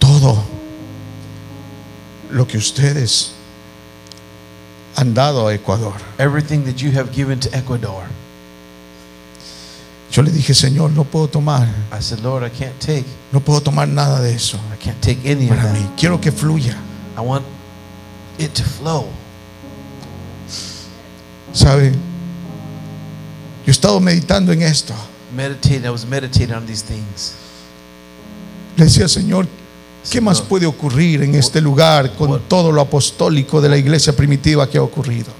Todo lo que ustedes han dado a Ecuador. Everything that you have given to Ecuador. Yo le dije, Señor, no puedo tomar. I said, Lord, I can't take. No puedo tomar nada de eso. I can't take any of that. Para mí, quiero que fluya. I want it to flow. ¿Sabe? Yo he estado meditando en esto. I was meditating on these things. Le decía, Señor, ¿qué más puede ocurrir en este lugar con todo lo apostólico de la iglesia primitiva que ha ocurrido?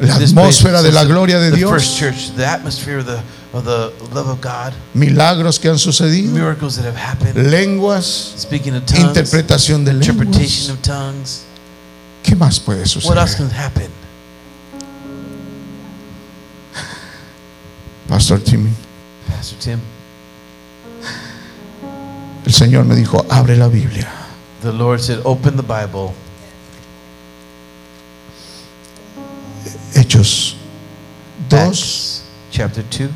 La atmósfera de la gloria de Dios. Milagros que han sucedido. Lenguas. Interpretación de lenguas. ¿Qué más puede suceder? Pastor Timmy. Pastor Tim. El Señor me dijo, abre la Biblia. The Lord said, open the Bible. Hechos 2, chapter 2,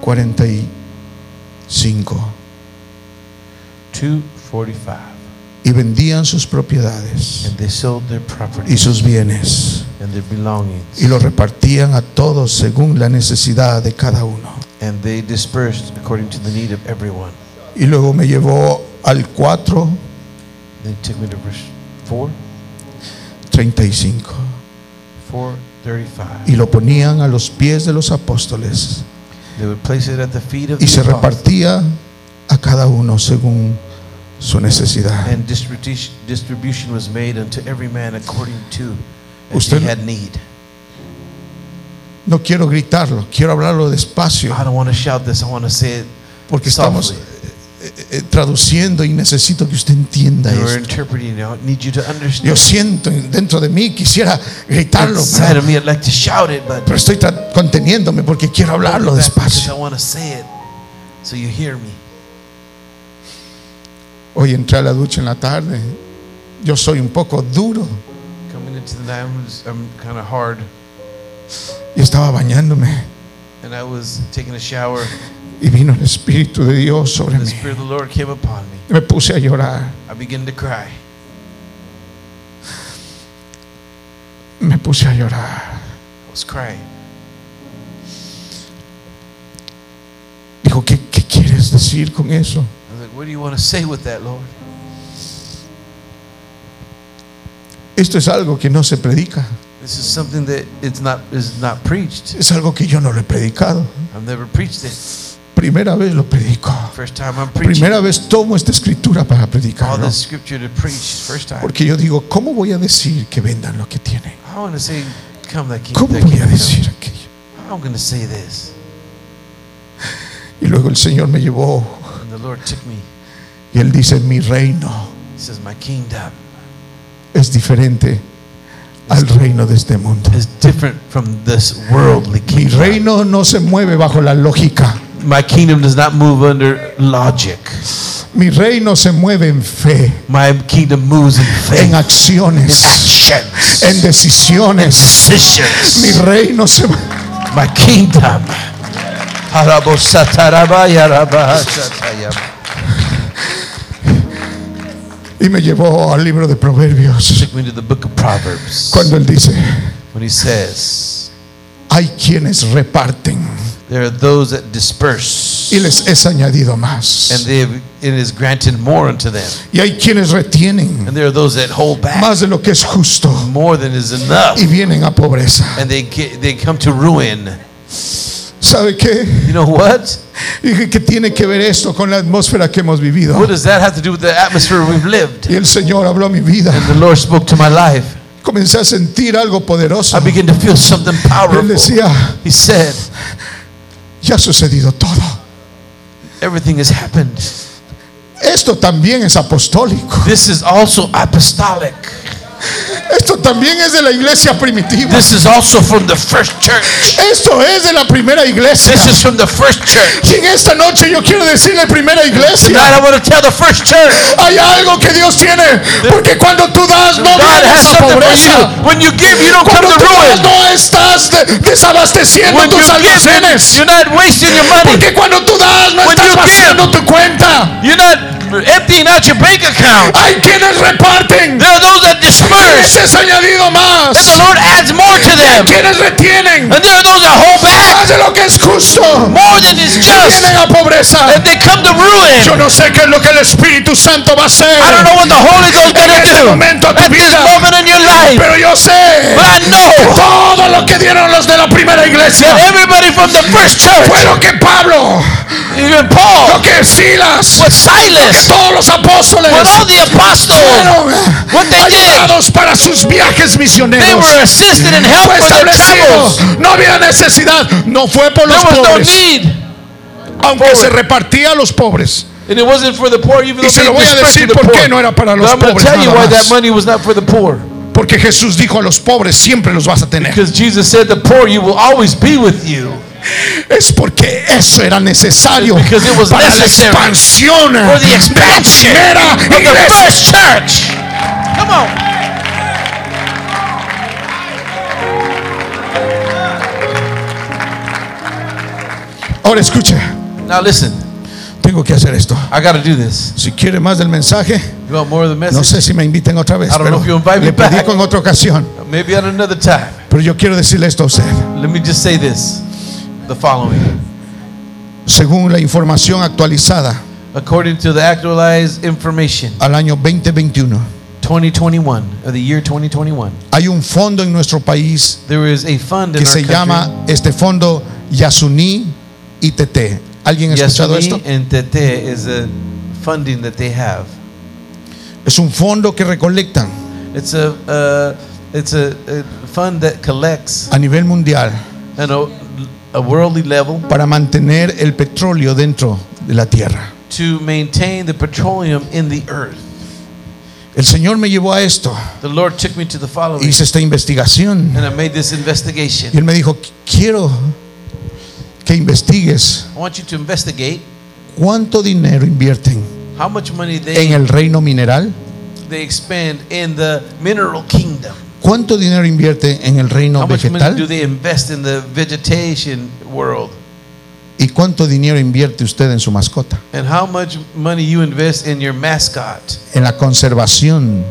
45. 2:45. Y vendían sus propiedades. And they sold their property. Y sus bienes. And their belongings. Y los repartían a todos según la necesidad de cada uno. And they dispersed according to the need of everyone. Y luego me llevó al 4, Then take me to verse 4. 35. 4:35. Y lo ponían a los pies de los apóstoles. They would place it at the feet of the apostles. Y se repartía a cada uno según su necesidad. And distribution was made unto every man according to as he had need. No quiero gritarlo, quiero hablarlo despacio. I don't want to shout this, I want to say it porque softly. Estamos traduciendo y necesito que usted entienda esto. Yo siento dentro de mí quisiera gritarlo, pero estoy conteniéndome porque quiero hablarlo despacio. Hoy entré a la ducha en la tarde. Yo soy un poco duro y estaba bañándome y vino el Espíritu de Dios sobre mí. Me puse a llorar. Me puse a llorar. Dijo, ¿qué quieres decir con eso? Esto es algo que no se predica. This is something that is not preached. Es algo que yo no lo he predicado. I've never preached it. Primera vez lo predico. Primera vez tomo esta escritura para predicar, ¿no? Porque yo digo, ¿cómo voy a decir que vendan lo que tienen? ¿Cómo voy a decir aquello? Y luego el Señor me llevó y Él dice, mi reino es diferente al reino de este mundo. Mi reino no se mueve bajo la lógica. My kingdom does not move under logic. Mi reino se mueve en fe. My kingdom moves in faith. En acciones. In actions. En decisiones. In decisions. Mi reino se mueve. My kingdom. Y me llevó al libro de Proverbios. Took me to the book of Proverbs. Cuando él dice, when he says, hay quienes reparten. There are those that disperse. Y les es añadido más. And it is granted more unto them. Y hay quienes retienen. And there are those that hold back. Más de lo que es justo. More than is enough. Y vienen a pobreza. And they come to ruin. ¿Sabe qué? You know what? Dije, ¿qué tiene que ver esto con la atmósfera que hemos vivido? What does that have to do with the atmosphere we've lived? Y el Señor habló a mi vida. And the Lord spoke to my life. Comencé a sentir algo poderoso. I began to feel something powerful. Él decía, he said, ya ha sucedido todo. Everything has happened. Esto también es apostólico. This is also apostolic. Esto también es de la iglesia primitiva. This is also from the first church. Esto es de la primera iglesia. This is from the first church. Y en esta noche yo quiero decirle, primera iglesia, tonight I want to tell the first church, hay algo que Dios tiene, porque cuando tú das no vienes a pobreza. When you give, you don't come to ruin. No estás desabasteciendo when tus almacenes. You're not wasting your money. Porque cuando tú das no when estás vaciando tu cuenta. You're not emptying out your bank account. Hay quienes reparten. There are those that disperse. Es añadido más. And the Lord adds more to them. Hay quienes retienen. And there are those that hold back. Más de lo que es justo. More than is just. Vienen a pobreza. And they come to ruin. Yo no sé qué es lo que el Espíritu Santo va a hacer. I don't know what the Holy Ghost going to do. Momento at this moment in your life. Pero yo sé. But I know. Que todo lo que dieron los de la primera iglesia. That everybody from the first church. Fue lo que Pablo. Even Paul. Lo que Silas. Was Silas. Todos los apóstoles fueron ayudados para sus viajes misioneros. Fue establecido. No había necesidad. No fue por los pobres, aunque se repartía a los pobres. Y se lo voy a decir por qué no era para los pobres nada más. Porque Jesús dijo, a los pobres siempre los vas a tener. Es porque eso era necesario para la expansión de la primera iglesia. Ahora escuche. Tengo que hacer esto. Si quiere más del mensaje, no sé si me inviten otra vez, pero le predico en otra ocasión. Pero yo quiero decirle esto a usted. Según la información actualizada according to the actualized information, al año 2021. 2021, or the year 2021. Hay un fondo en nuestro país que se llama este fondo Yasuní ITT. ¿Alguien ha escuchado esto? ITT is a funding that they have. Es un fondo que recolectan. It's a fund that collects a nivel mundial and a worldly level para mantener el petróleo dentro de la tierra. To maintain the petroleum in the earth. El Señor me llevó a esto. The Lord took me to the following. Hice esta investigación. And I made this investigation. Y él me dijo, quiero que investigues. I want you to investigate. ¿Cuánto dinero invierten how much money they en el reino mineral? They expend in the mineral kingdom. ¿Cuánto dinero invierten en el reino vegetal? How much money do they invest in the vegetation world? ¿Y cuánto dinero invierte usted en su mascota? And how much money you invest in your mascot? En la conservación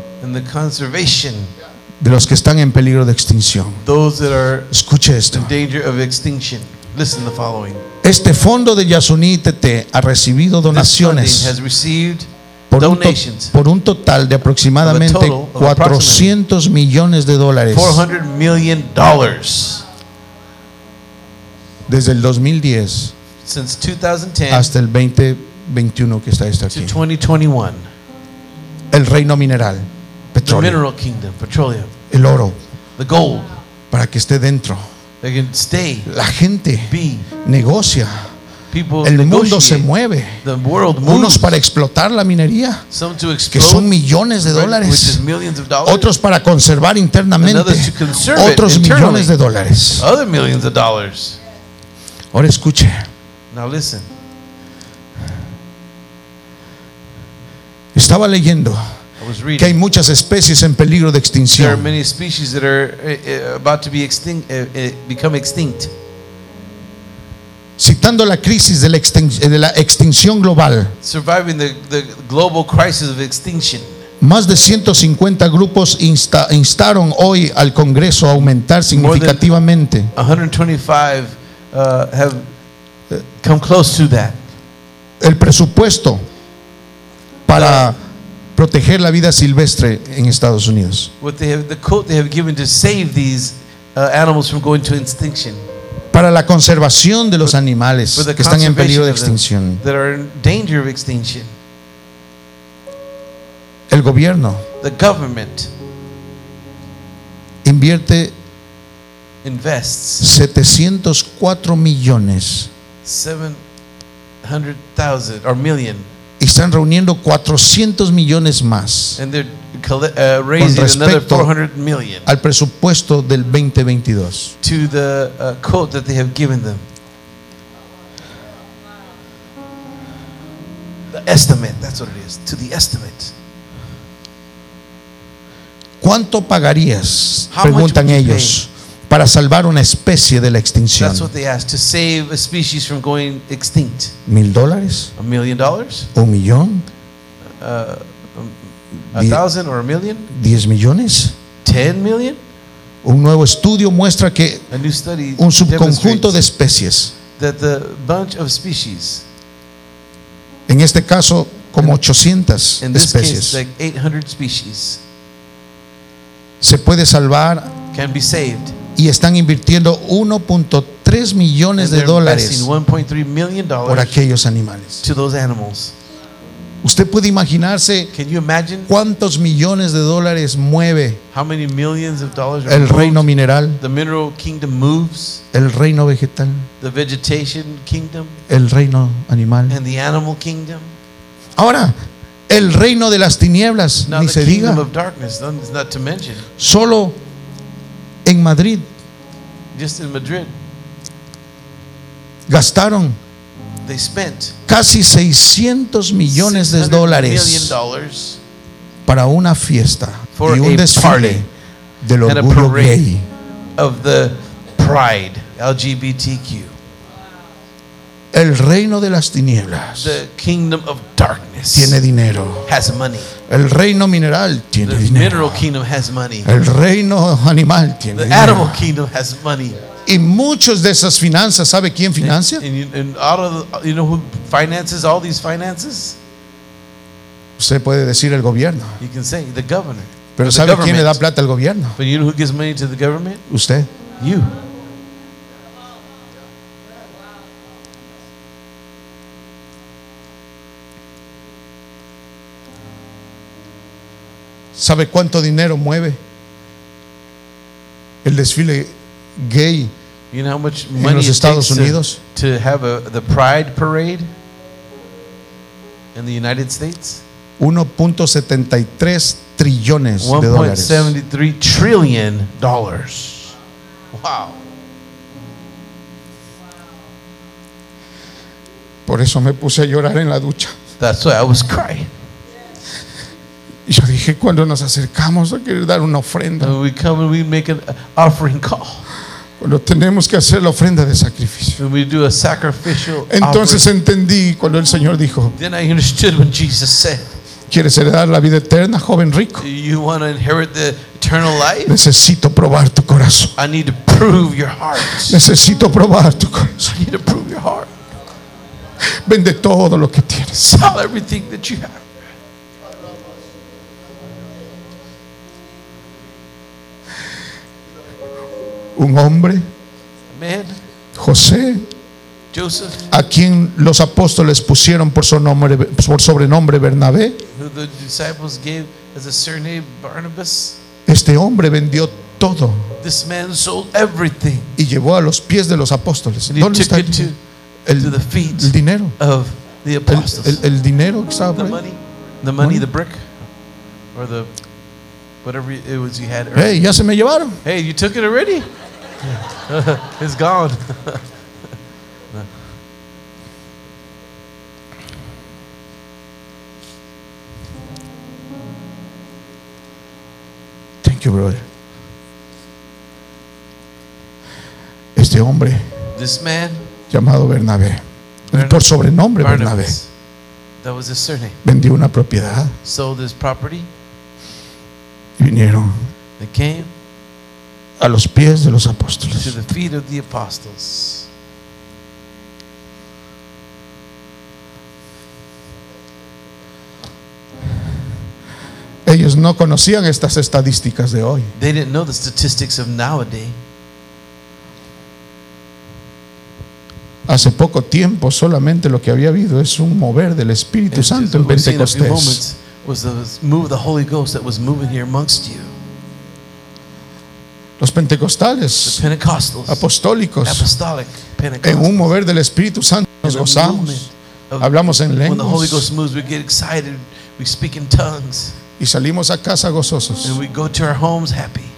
de los que están en peligro de extinción. Those that are escuche esto. In danger of extinction. Listen the following. Este fondo de Yasuní ITT ha recibido donaciones por un total de aproximadamente 400 millones de dólares. Desde el 2010 since 2010 hasta el 2021 que está esto aquí. 2021. El reino mineral, petróleo. The mineral kingdom, petroleum. El oro, the gold. Para que esté dentro. They can stay. La gente be. Negocia. People el mundo se mueve. The world moves. Unos para explotar la minería, que son millones de dólares. Otros para conservar internamente. Otros millones de dólares. Other millions of dollars. Ahora escuche. Now listen. Estaba leyendo que hay muchas especies en peligro de extinción. There are many species that are about to be become extinct. Citando la crisis de la extinción global. Surviving the global crisis of extinction. Más de 150 grupos instaron hoy al Congreso a aumentar significativamente. 125 have come close to that. El presupuesto para proteger la vida silvestre en Estados Unidos. What they have, the quote they have given to save these animals from going to extinction. Para la conservación de los animales que están en peligro de extinción. That are in danger of extinction. El gobierno. The government. Invests 704 millones 700,000 or million. Y están reuniendo 400 millones más con respecto 400 million al presupuesto del 2022. To the quote that they have given them. The estimate, that's what it is. To the estimate. ¿Cuánto pagarías? Preguntan ellos. Para salvar una especie de la extinción. $1,000, $1,000,000, $1,000,000, $10 millones. Un nuevo estudio muestra que un subconjunto de especies. En este caso, como 800 especies. Se puede salvar. Can be saved. Y están invirtiendo 1.3 millones de dólares por aquellos animales. Usted puede imaginarse cuántos millones de dólares mueve el reino mineral, el reino vegetal, el reino animal. Ahora, el reino de las tinieblas, ni se diga. Solo en Madrid, just in Madrid, gastaron casi 600 millones de dólares para una fiesta y un desfile del orgullo gay. Of the pride, LGBTQ. El reino de las tinieblas, the kingdom of darkness, tiene dinero. Has money. El reino mineral tiene dinero. El reino animal tiene dinero. Y muchos de esas finanzas, ¿sabe quién financia? Usted puede decir el gobierno. Pero ¿sabe quién le da plata al gobierno? Usted. ¿Sabe cuánto dinero mueve el desfile gay en los Estados Unidos? The Pride Parade in the United States. 1.73 trillones de dólares. 1.73 trillion dollars. Wow. Por eso me puse a llorar en la ducha. That's why I was crying. Y yo dije, cuando nos acercamos a querer dar una ofrenda, cuando tenemos que hacer la ofrenda de sacrificio, entonces entendí cuando el Señor dijo, ¿quieres heredar la vida eterna, joven rico? Necesito probar tu corazón. Necesito probar tu corazón. Vende todo lo que tienes. Un hombre, José, a quien los apóstoles pusieron por sobrenombre Bernabé. Este hombre vendió todo y llevó a los pies de los apóstoles. ¿Dónde está el dinero? El dinero que estaba por ahí. Whatever it was you had earlier. Hey, ya se me llevaron. Hey, you took it already? It's gone. No. Thank you, brother. Este hombre, this man, llamado Bernabé, por sobrenombre Bernabé, that was his surname, vendió una propiedad, sold his property. Vinieron a los pies de los apóstoles. Ellos no conocían estas estadísticas de hoy. Hace poco tiempo solamente lo que había habido es un mover del Espíritu Santo en Pentecostés. Was the move of the Holy Ghost that was moving here amongst you. Los pentecostales, the Pentecostals, apostólicos, apostolic, en un mover del Espíritu Santo nos gozamos, hablamos en lenguas. When the Holy Ghost moves, we get excited, we speak in tongues. Y salimos a casa gozosos. And we go to our homes happy.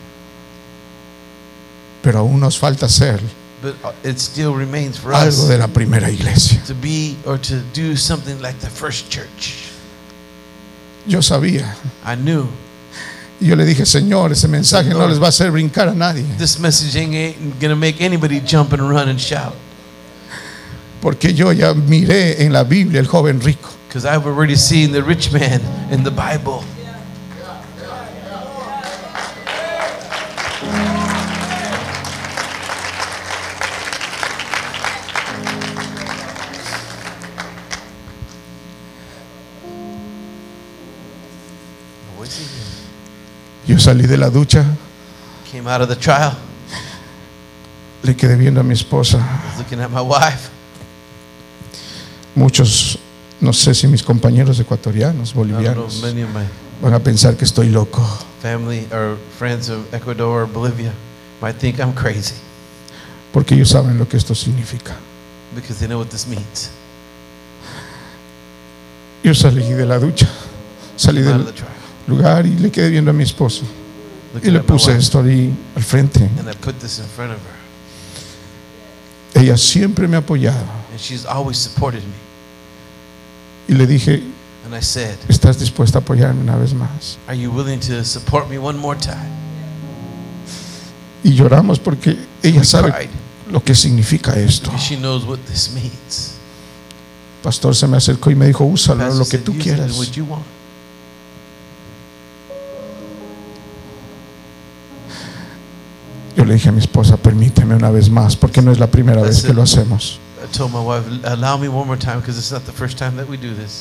Pero aún nos falta ser. But it still remains for us. Algo de la primera iglesia. To be or to do something like the first church. Yo sabía. I knew. Y yo le dije, Señor, ese mensaje no les va a hacer brincar a nadie. This message ain't gonna make anybody jump and run and shout. Porque yo ya miré en la Biblia el joven rico. Because I've already seen the rich man in the Bible. Yo salí de la ducha. Came out of the trial. Le quedé viendo a mi esposa. I was looking at my wife. Muchos, no sé si mis compañeros ecuatorianos, bolivianos, van a pensar que estoy loco. Family or friends of Ecuador or Bolivia might think I'm crazy. Porque ellos saben lo que esto significa. Because they know what this means. Yo salí de la ducha. Salí del lugar y le quedé viendo a mi esposo y le puse esto ahí al frente. Ella siempre me ha apoyado y le dije, ¿estás dispuesta a apoyarme una vez más? Y lloramos porque ella sabe lo que significa esto. El pastor se me acercó y me dijo, úsalo lo que tú quieras. Yo le dije a mi esposa, permíteme una vez más, porque no es la primera vez que lo hacemos.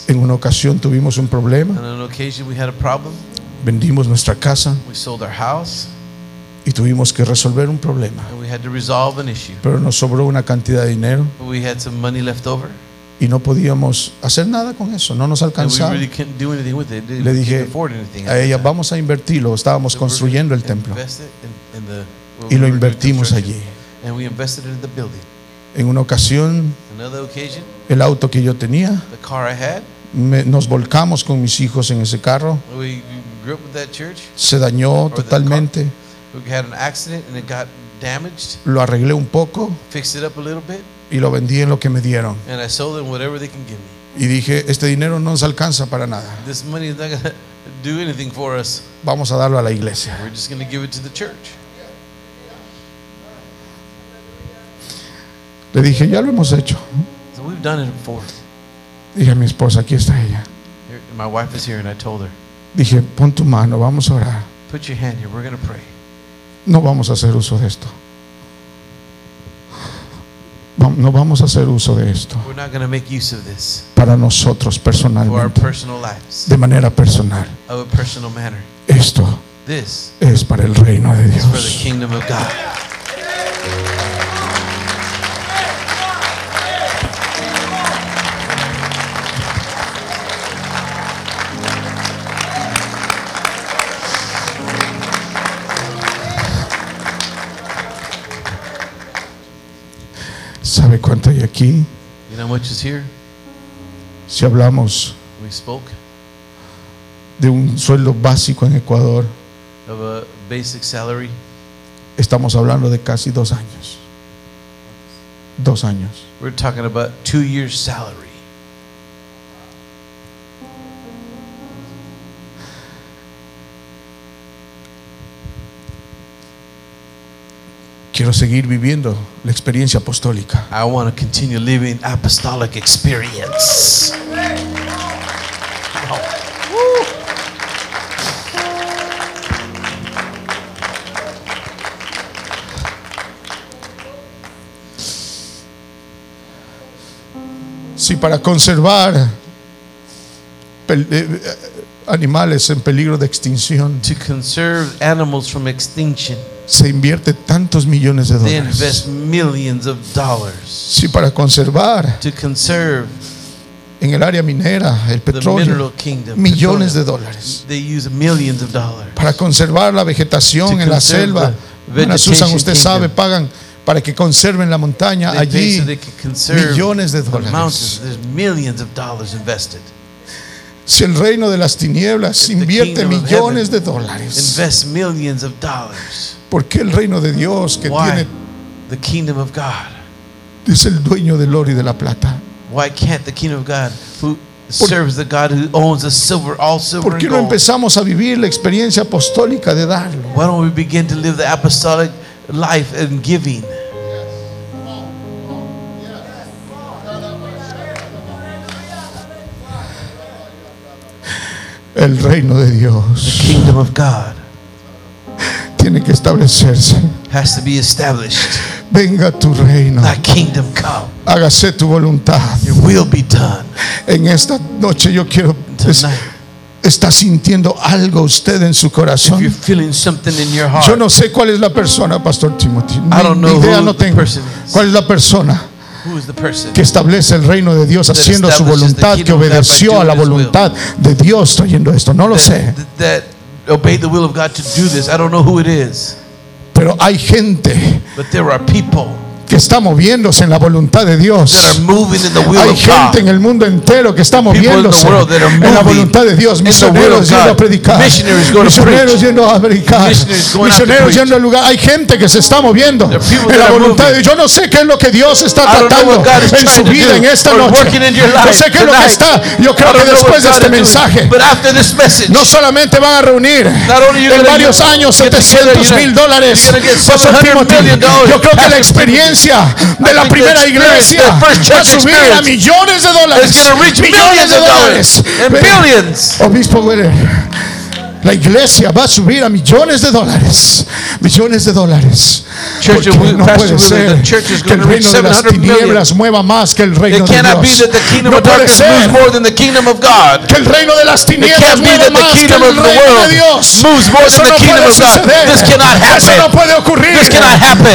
En una ocasión tuvimos un problema. Vendimos nuestra casa. Y tuvimos que resolver un problema. Pero nos sobró una cantidad de dinero. Y no podíamos hacer nada con eso, no nos alcanzaba. Le dije a ella, vamos a invertirlo. Estábamos construyendo el templo y lo invertimos allí. En una ocasión, el auto que yo tenía, nos volcamos con mis hijos en ese carro. Se dañó totalmente. Lo arreglé un poco y lo vendí en lo que me dieron. Y dije, este dinero no nos alcanza para nada. Vamos a darlo a la iglesia. Le dije, ya lo hemos hecho. Dije a mi esposa, aquí está ella. Dije, pon tu mano, vamos a orar. No vamos a hacer uso de esto. No vamos a hacer uso de esto para nosotros personalmente, de manera personal. Esto es para el reino de Dios. ¿Sabe cuánto hay aquí? Si hablamos de un sueldo básico en Ecuador, estamos hablando de casi 2 años. 2 años. Quiero seguir viviendo la experiencia apostólica. I want to continue living apostolic experience. Si para conservar animales en peligro de extinción, to conserve animals from extinction, se invierte tantos millones de dólares. Si para conservar en el área minera el petróleo, millones de dólares. Para conservar la vegetación en la selva, Susan, usted sabe, pagan para que conserven la montaña allí, millones de dólares. Si el reino de las tinieblas invierte millones de dólares, ¿por qué el reino de Dios, que tiene, es el dueño del oro y de la plata, por qué no empezamos a vivir la experiencia apostólica de darlo? El reino de Dios tiene que establecerse. Venga tu reino. Hágase tu voluntad. En esta noche yo quiero... ¿Está sintiendo algo usted en su corazón? Yo no sé cuál es la persona, Pastor Timothy. Ni idea no tengo. ¿Cuál es la persona que establece el reino de Dios haciendo su voluntad, que obedeció a la voluntad de Dios trayendo esto? No lo sé. Pero hay gente que está moviéndose en la voluntad de Dios. Hay gente en el mundo entero que está moviéndose en la voluntad de Dios. Misioneros yendo a predicar, misioneros yendo a predicar, misioneros yendo al lugar. Hay gente que se está moviendo en la voluntad de Dios. Yo no sé qué es lo que Dios está tratando en su vida en esta noche. No sé qué es lo que está. Yo creo que después de este mensaje no solamente van a reunir en varios años $700,000. Yo creo que la experiencia de la primera iglesia va a subir a millones de dólares. Obispo Weller, La iglesia va a subir a millones de dólares. Porque no puede ser que el reino de las tinieblas mueva más que el reino de Dios. No puede ser que el reino de las tinieblas mueva más que el reino de Dios. Eso no puede ocurrir.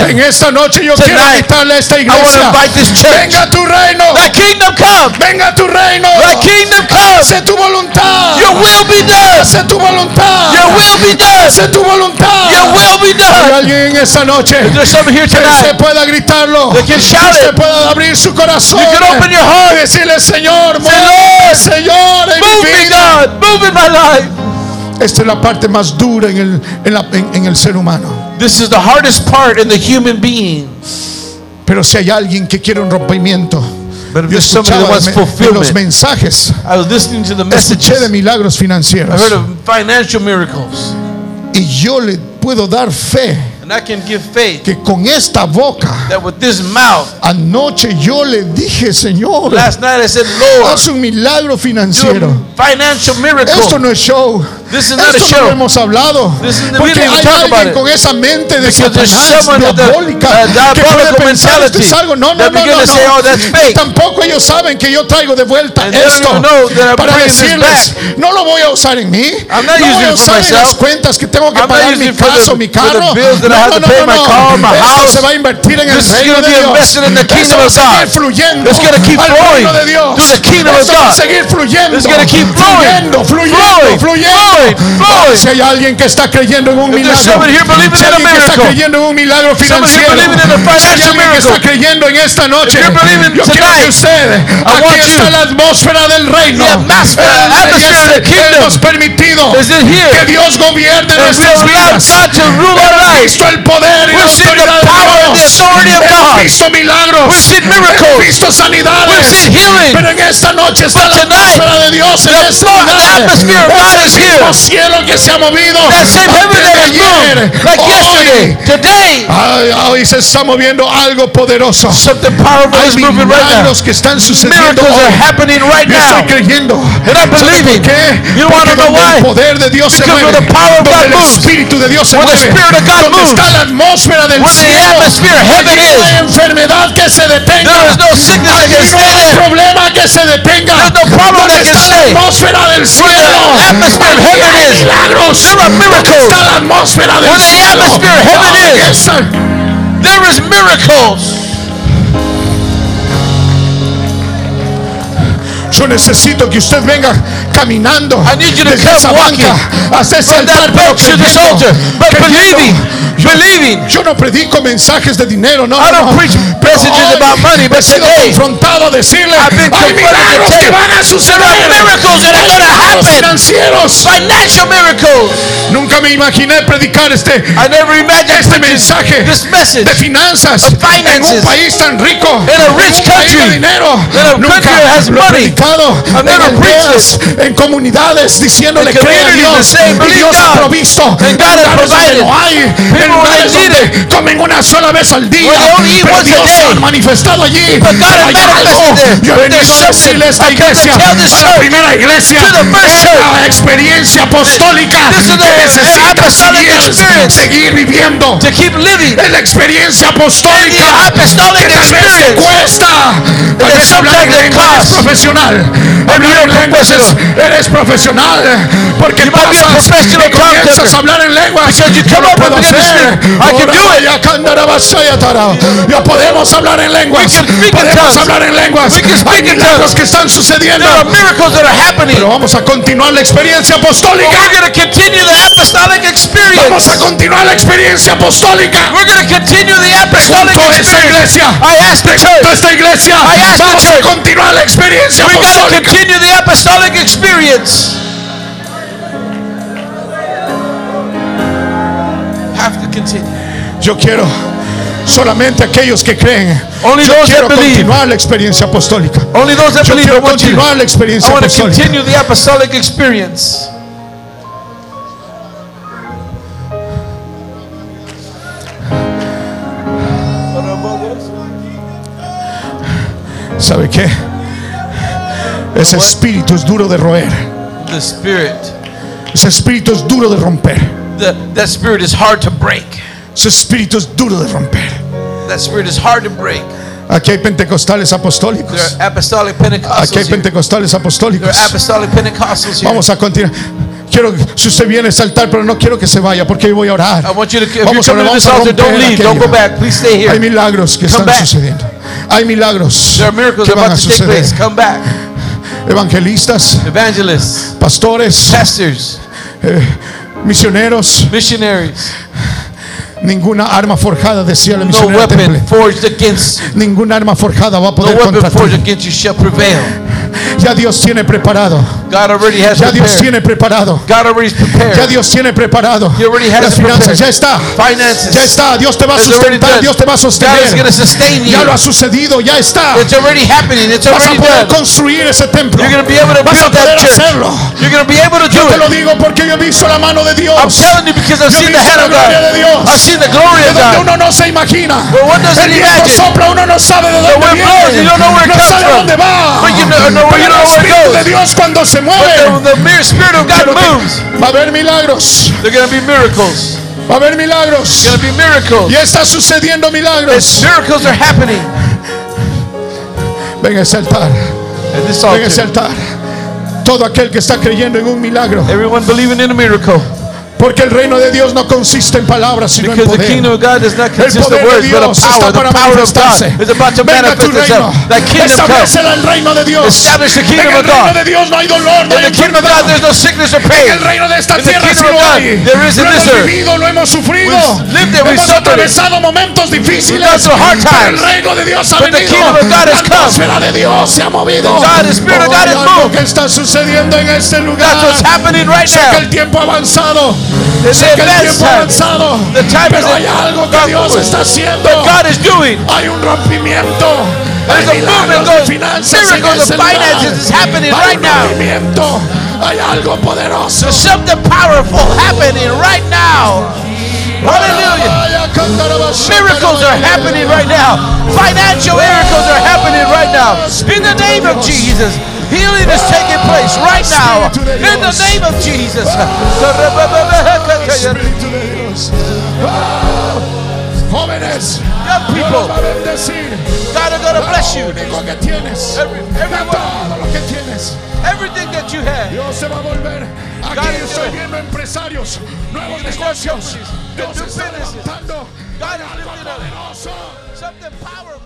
En esta noche yo quiero invitarle a esta iglesia: venga tu reino, venga tu reino, hágase tu voluntad, hágase tu voluntad, hágase tu voluntad. Hay alguien en esta noche que se pueda gritarlo, que se pueda abrir su corazón y decirle: Señor, mueve, Señor, en mi vida. Esta es la parte más dura en el ser humano. This is the hardest part in the human being. Pero si hay alguien que quiere un rompimiento, yo escuchaba de los mensajes, escuché de milagros financieros, y yo le puedo dar fe que con esta boca anoche yo le dije: Señor, haz un milagro financiero. Esto no es show. Esto no lo hemos hablado, porque hay alguien con esa mente de Satanás diabólica que puede pensar: esto es algo. No. Tampoco ellos saben que yo traigo de vuelta esto para decirles: no lo voy a usar en mí, no voy a usar en las cuentas que tengo que pagar mi casa o mi carro. No. Esto se va a invertir en el reino de Dios. Esto va a seguir fluyendo al reino de Dios. Esto va a seguir fluyendo. Si hay alguien que está creyendo en un milagro, si hay alguien que está creyendo en un milagro financiero, si hay alguien que está creyendo en esta noche, yo quiero que usted, aquí está la atmósfera del reino. Hemos permitido que Dios gobierne nuestras vidas. Hemos visto el poder y la autoridad de Dios. Hemos visto milagros, hemos visto sanidades, pero en esta noche está la atmósfera de Dios en esta ciudad. Cielo que se ha movido hoy se está moviendo algo poderoso. Hay milagros que están sucediendo hoy. Yo estoy creyendo. ¿Sabes por qué? Porque donde el poder de Dios se mueve, donde el Espíritu de Dios se mueve, donde está la atmósfera del cielo, no hay enfermedad que se detenga, no hay problema que se detenga. Donde está la atmósfera del cielo, milagros. Está la atmósfera del cielo. There is miracles. Yo necesito que usted venga caminando desde esa banca hasta ese altar, pero creyendo. Yo no predico mensajes de dinero, no. Pero hoy he sido confrontado a decirle: hay milagros que van a suceder, milagros financieros. Nunca me imaginé predicar este mensaje de finanzas en un país tan rico, en un país de dinero. Nunca en ideas, en comunidades, diciéndole: crea Dios, y Dios ha provisto. En lugares donde no hay, en lugares donde comen una sola vez al día, pero Dios se ha manifestado allí. Hay algo. Yo he venido a decirle a esta iglesia, a la primera iglesia, esta experiencia apostólica que necesita seguir viviendo. Es la experiencia apostólica que tal vez te cuesta. Tal vez hablar de lenguas profesional, hablar en lenguas, eres profesional porque pasas y comienzas a hablar en lenguas. Yo lo puedo hacer. Ya podemos hablar en lenguas, podemos hablar en lenguas. Hay milagros que están sucediendo, pero vamos a continuar la experiencia apostólica. Vamos a continuar la experiencia apostólica. Junto a esta iglesia, junto a esta iglesia, vamos a continuar la experiencia. We're going to continue the apostolic experience. Have to continue. Yo quiero solamente aquellos que creen. Yo quiero continuar la experiencia apostólica. Yo quiero continuar la experiencia apostólica. I want to continue the apostolic experience. ¿Sabe qué? Ese espíritu es duro de roer. Ese espíritu es duro de romper. That spirit is hard to break. Ese espíritu es duro de romper. That spirit is hard to break. Aquí hay pentecostales apostólicos. Aquí hay pentecostales apostólicos. Vamos a continuar. Quiero, si usted viene, saltar, pero no quiero que se vaya, porque hoy voy a orar. Vamos a romper. Hay milagros que están sucediendo. Hay milagros que van a suceder. Evangelistas, pastores, misioneros. Ninguna arma forjada, decía el misionero del temple, ninguna arma forjada va a poder contra ti. Ya Dios tiene preparado, ya Dios tiene preparado, ya Dios tiene preparado las finanzas. Ya está, ya está. Dios te va a sustentar, Dios te va a sostener. Ya lo ha sucedido, ya está. Vas a poder construir ese templo, vas a poder hacerlo. Yo te lo digo porque yo he visto la mano de Dios, yo he visto la gloria de Dios. The glory of God. Uno no se imagina. El viento sopla, uno no sabe de dónde viene, no sabe dónde va. Pero el Espíritu de Dios cuando se mueve, va a haber milagros. Va a haber milagros. Y está sucediendo milagros. Venga a saltar. Venga a saltar. Todo aquel que está creyendo en un milagro. Everyone believing in a miracle. Porque el reino de Dios no consiste en palabras, sino en poder. El poder de Dios está para manifestarse. Venga tu reino. Establece el reino de Dios. En el reino de Dios no hay dolor, no hay enfermedad. En el reino de esta tierra sí lo hay. Lo hemos vivido, lo hemos sufrido. Hemos atravesado momentos difíciles. Pero el reino de Dios ha venido. La atmósfera de Dios se ha movido. Lo que está sucediendo en este lugar. Sé que el tiempo ha avanzado. Sé que el tiempo ha avanzado, pero hay algo que Dios está haciendo. Hay un rompimiento. Hay milagros de finanzas en ese lugar. Hay un rompimiento. Hay algo poderoso. Hallelujah. Miracles are happening right now. Financial miracles are happening right now. In the name of Jesus. Healing is taking place right now. In the name of Jesus. Jóvenes, young people, God is going to bless you. Everything that you have. Dios se va a volver. Aquí estoy viendo empresarios, nuevos negocios. Dios está levantando. God is lifting up something powerful.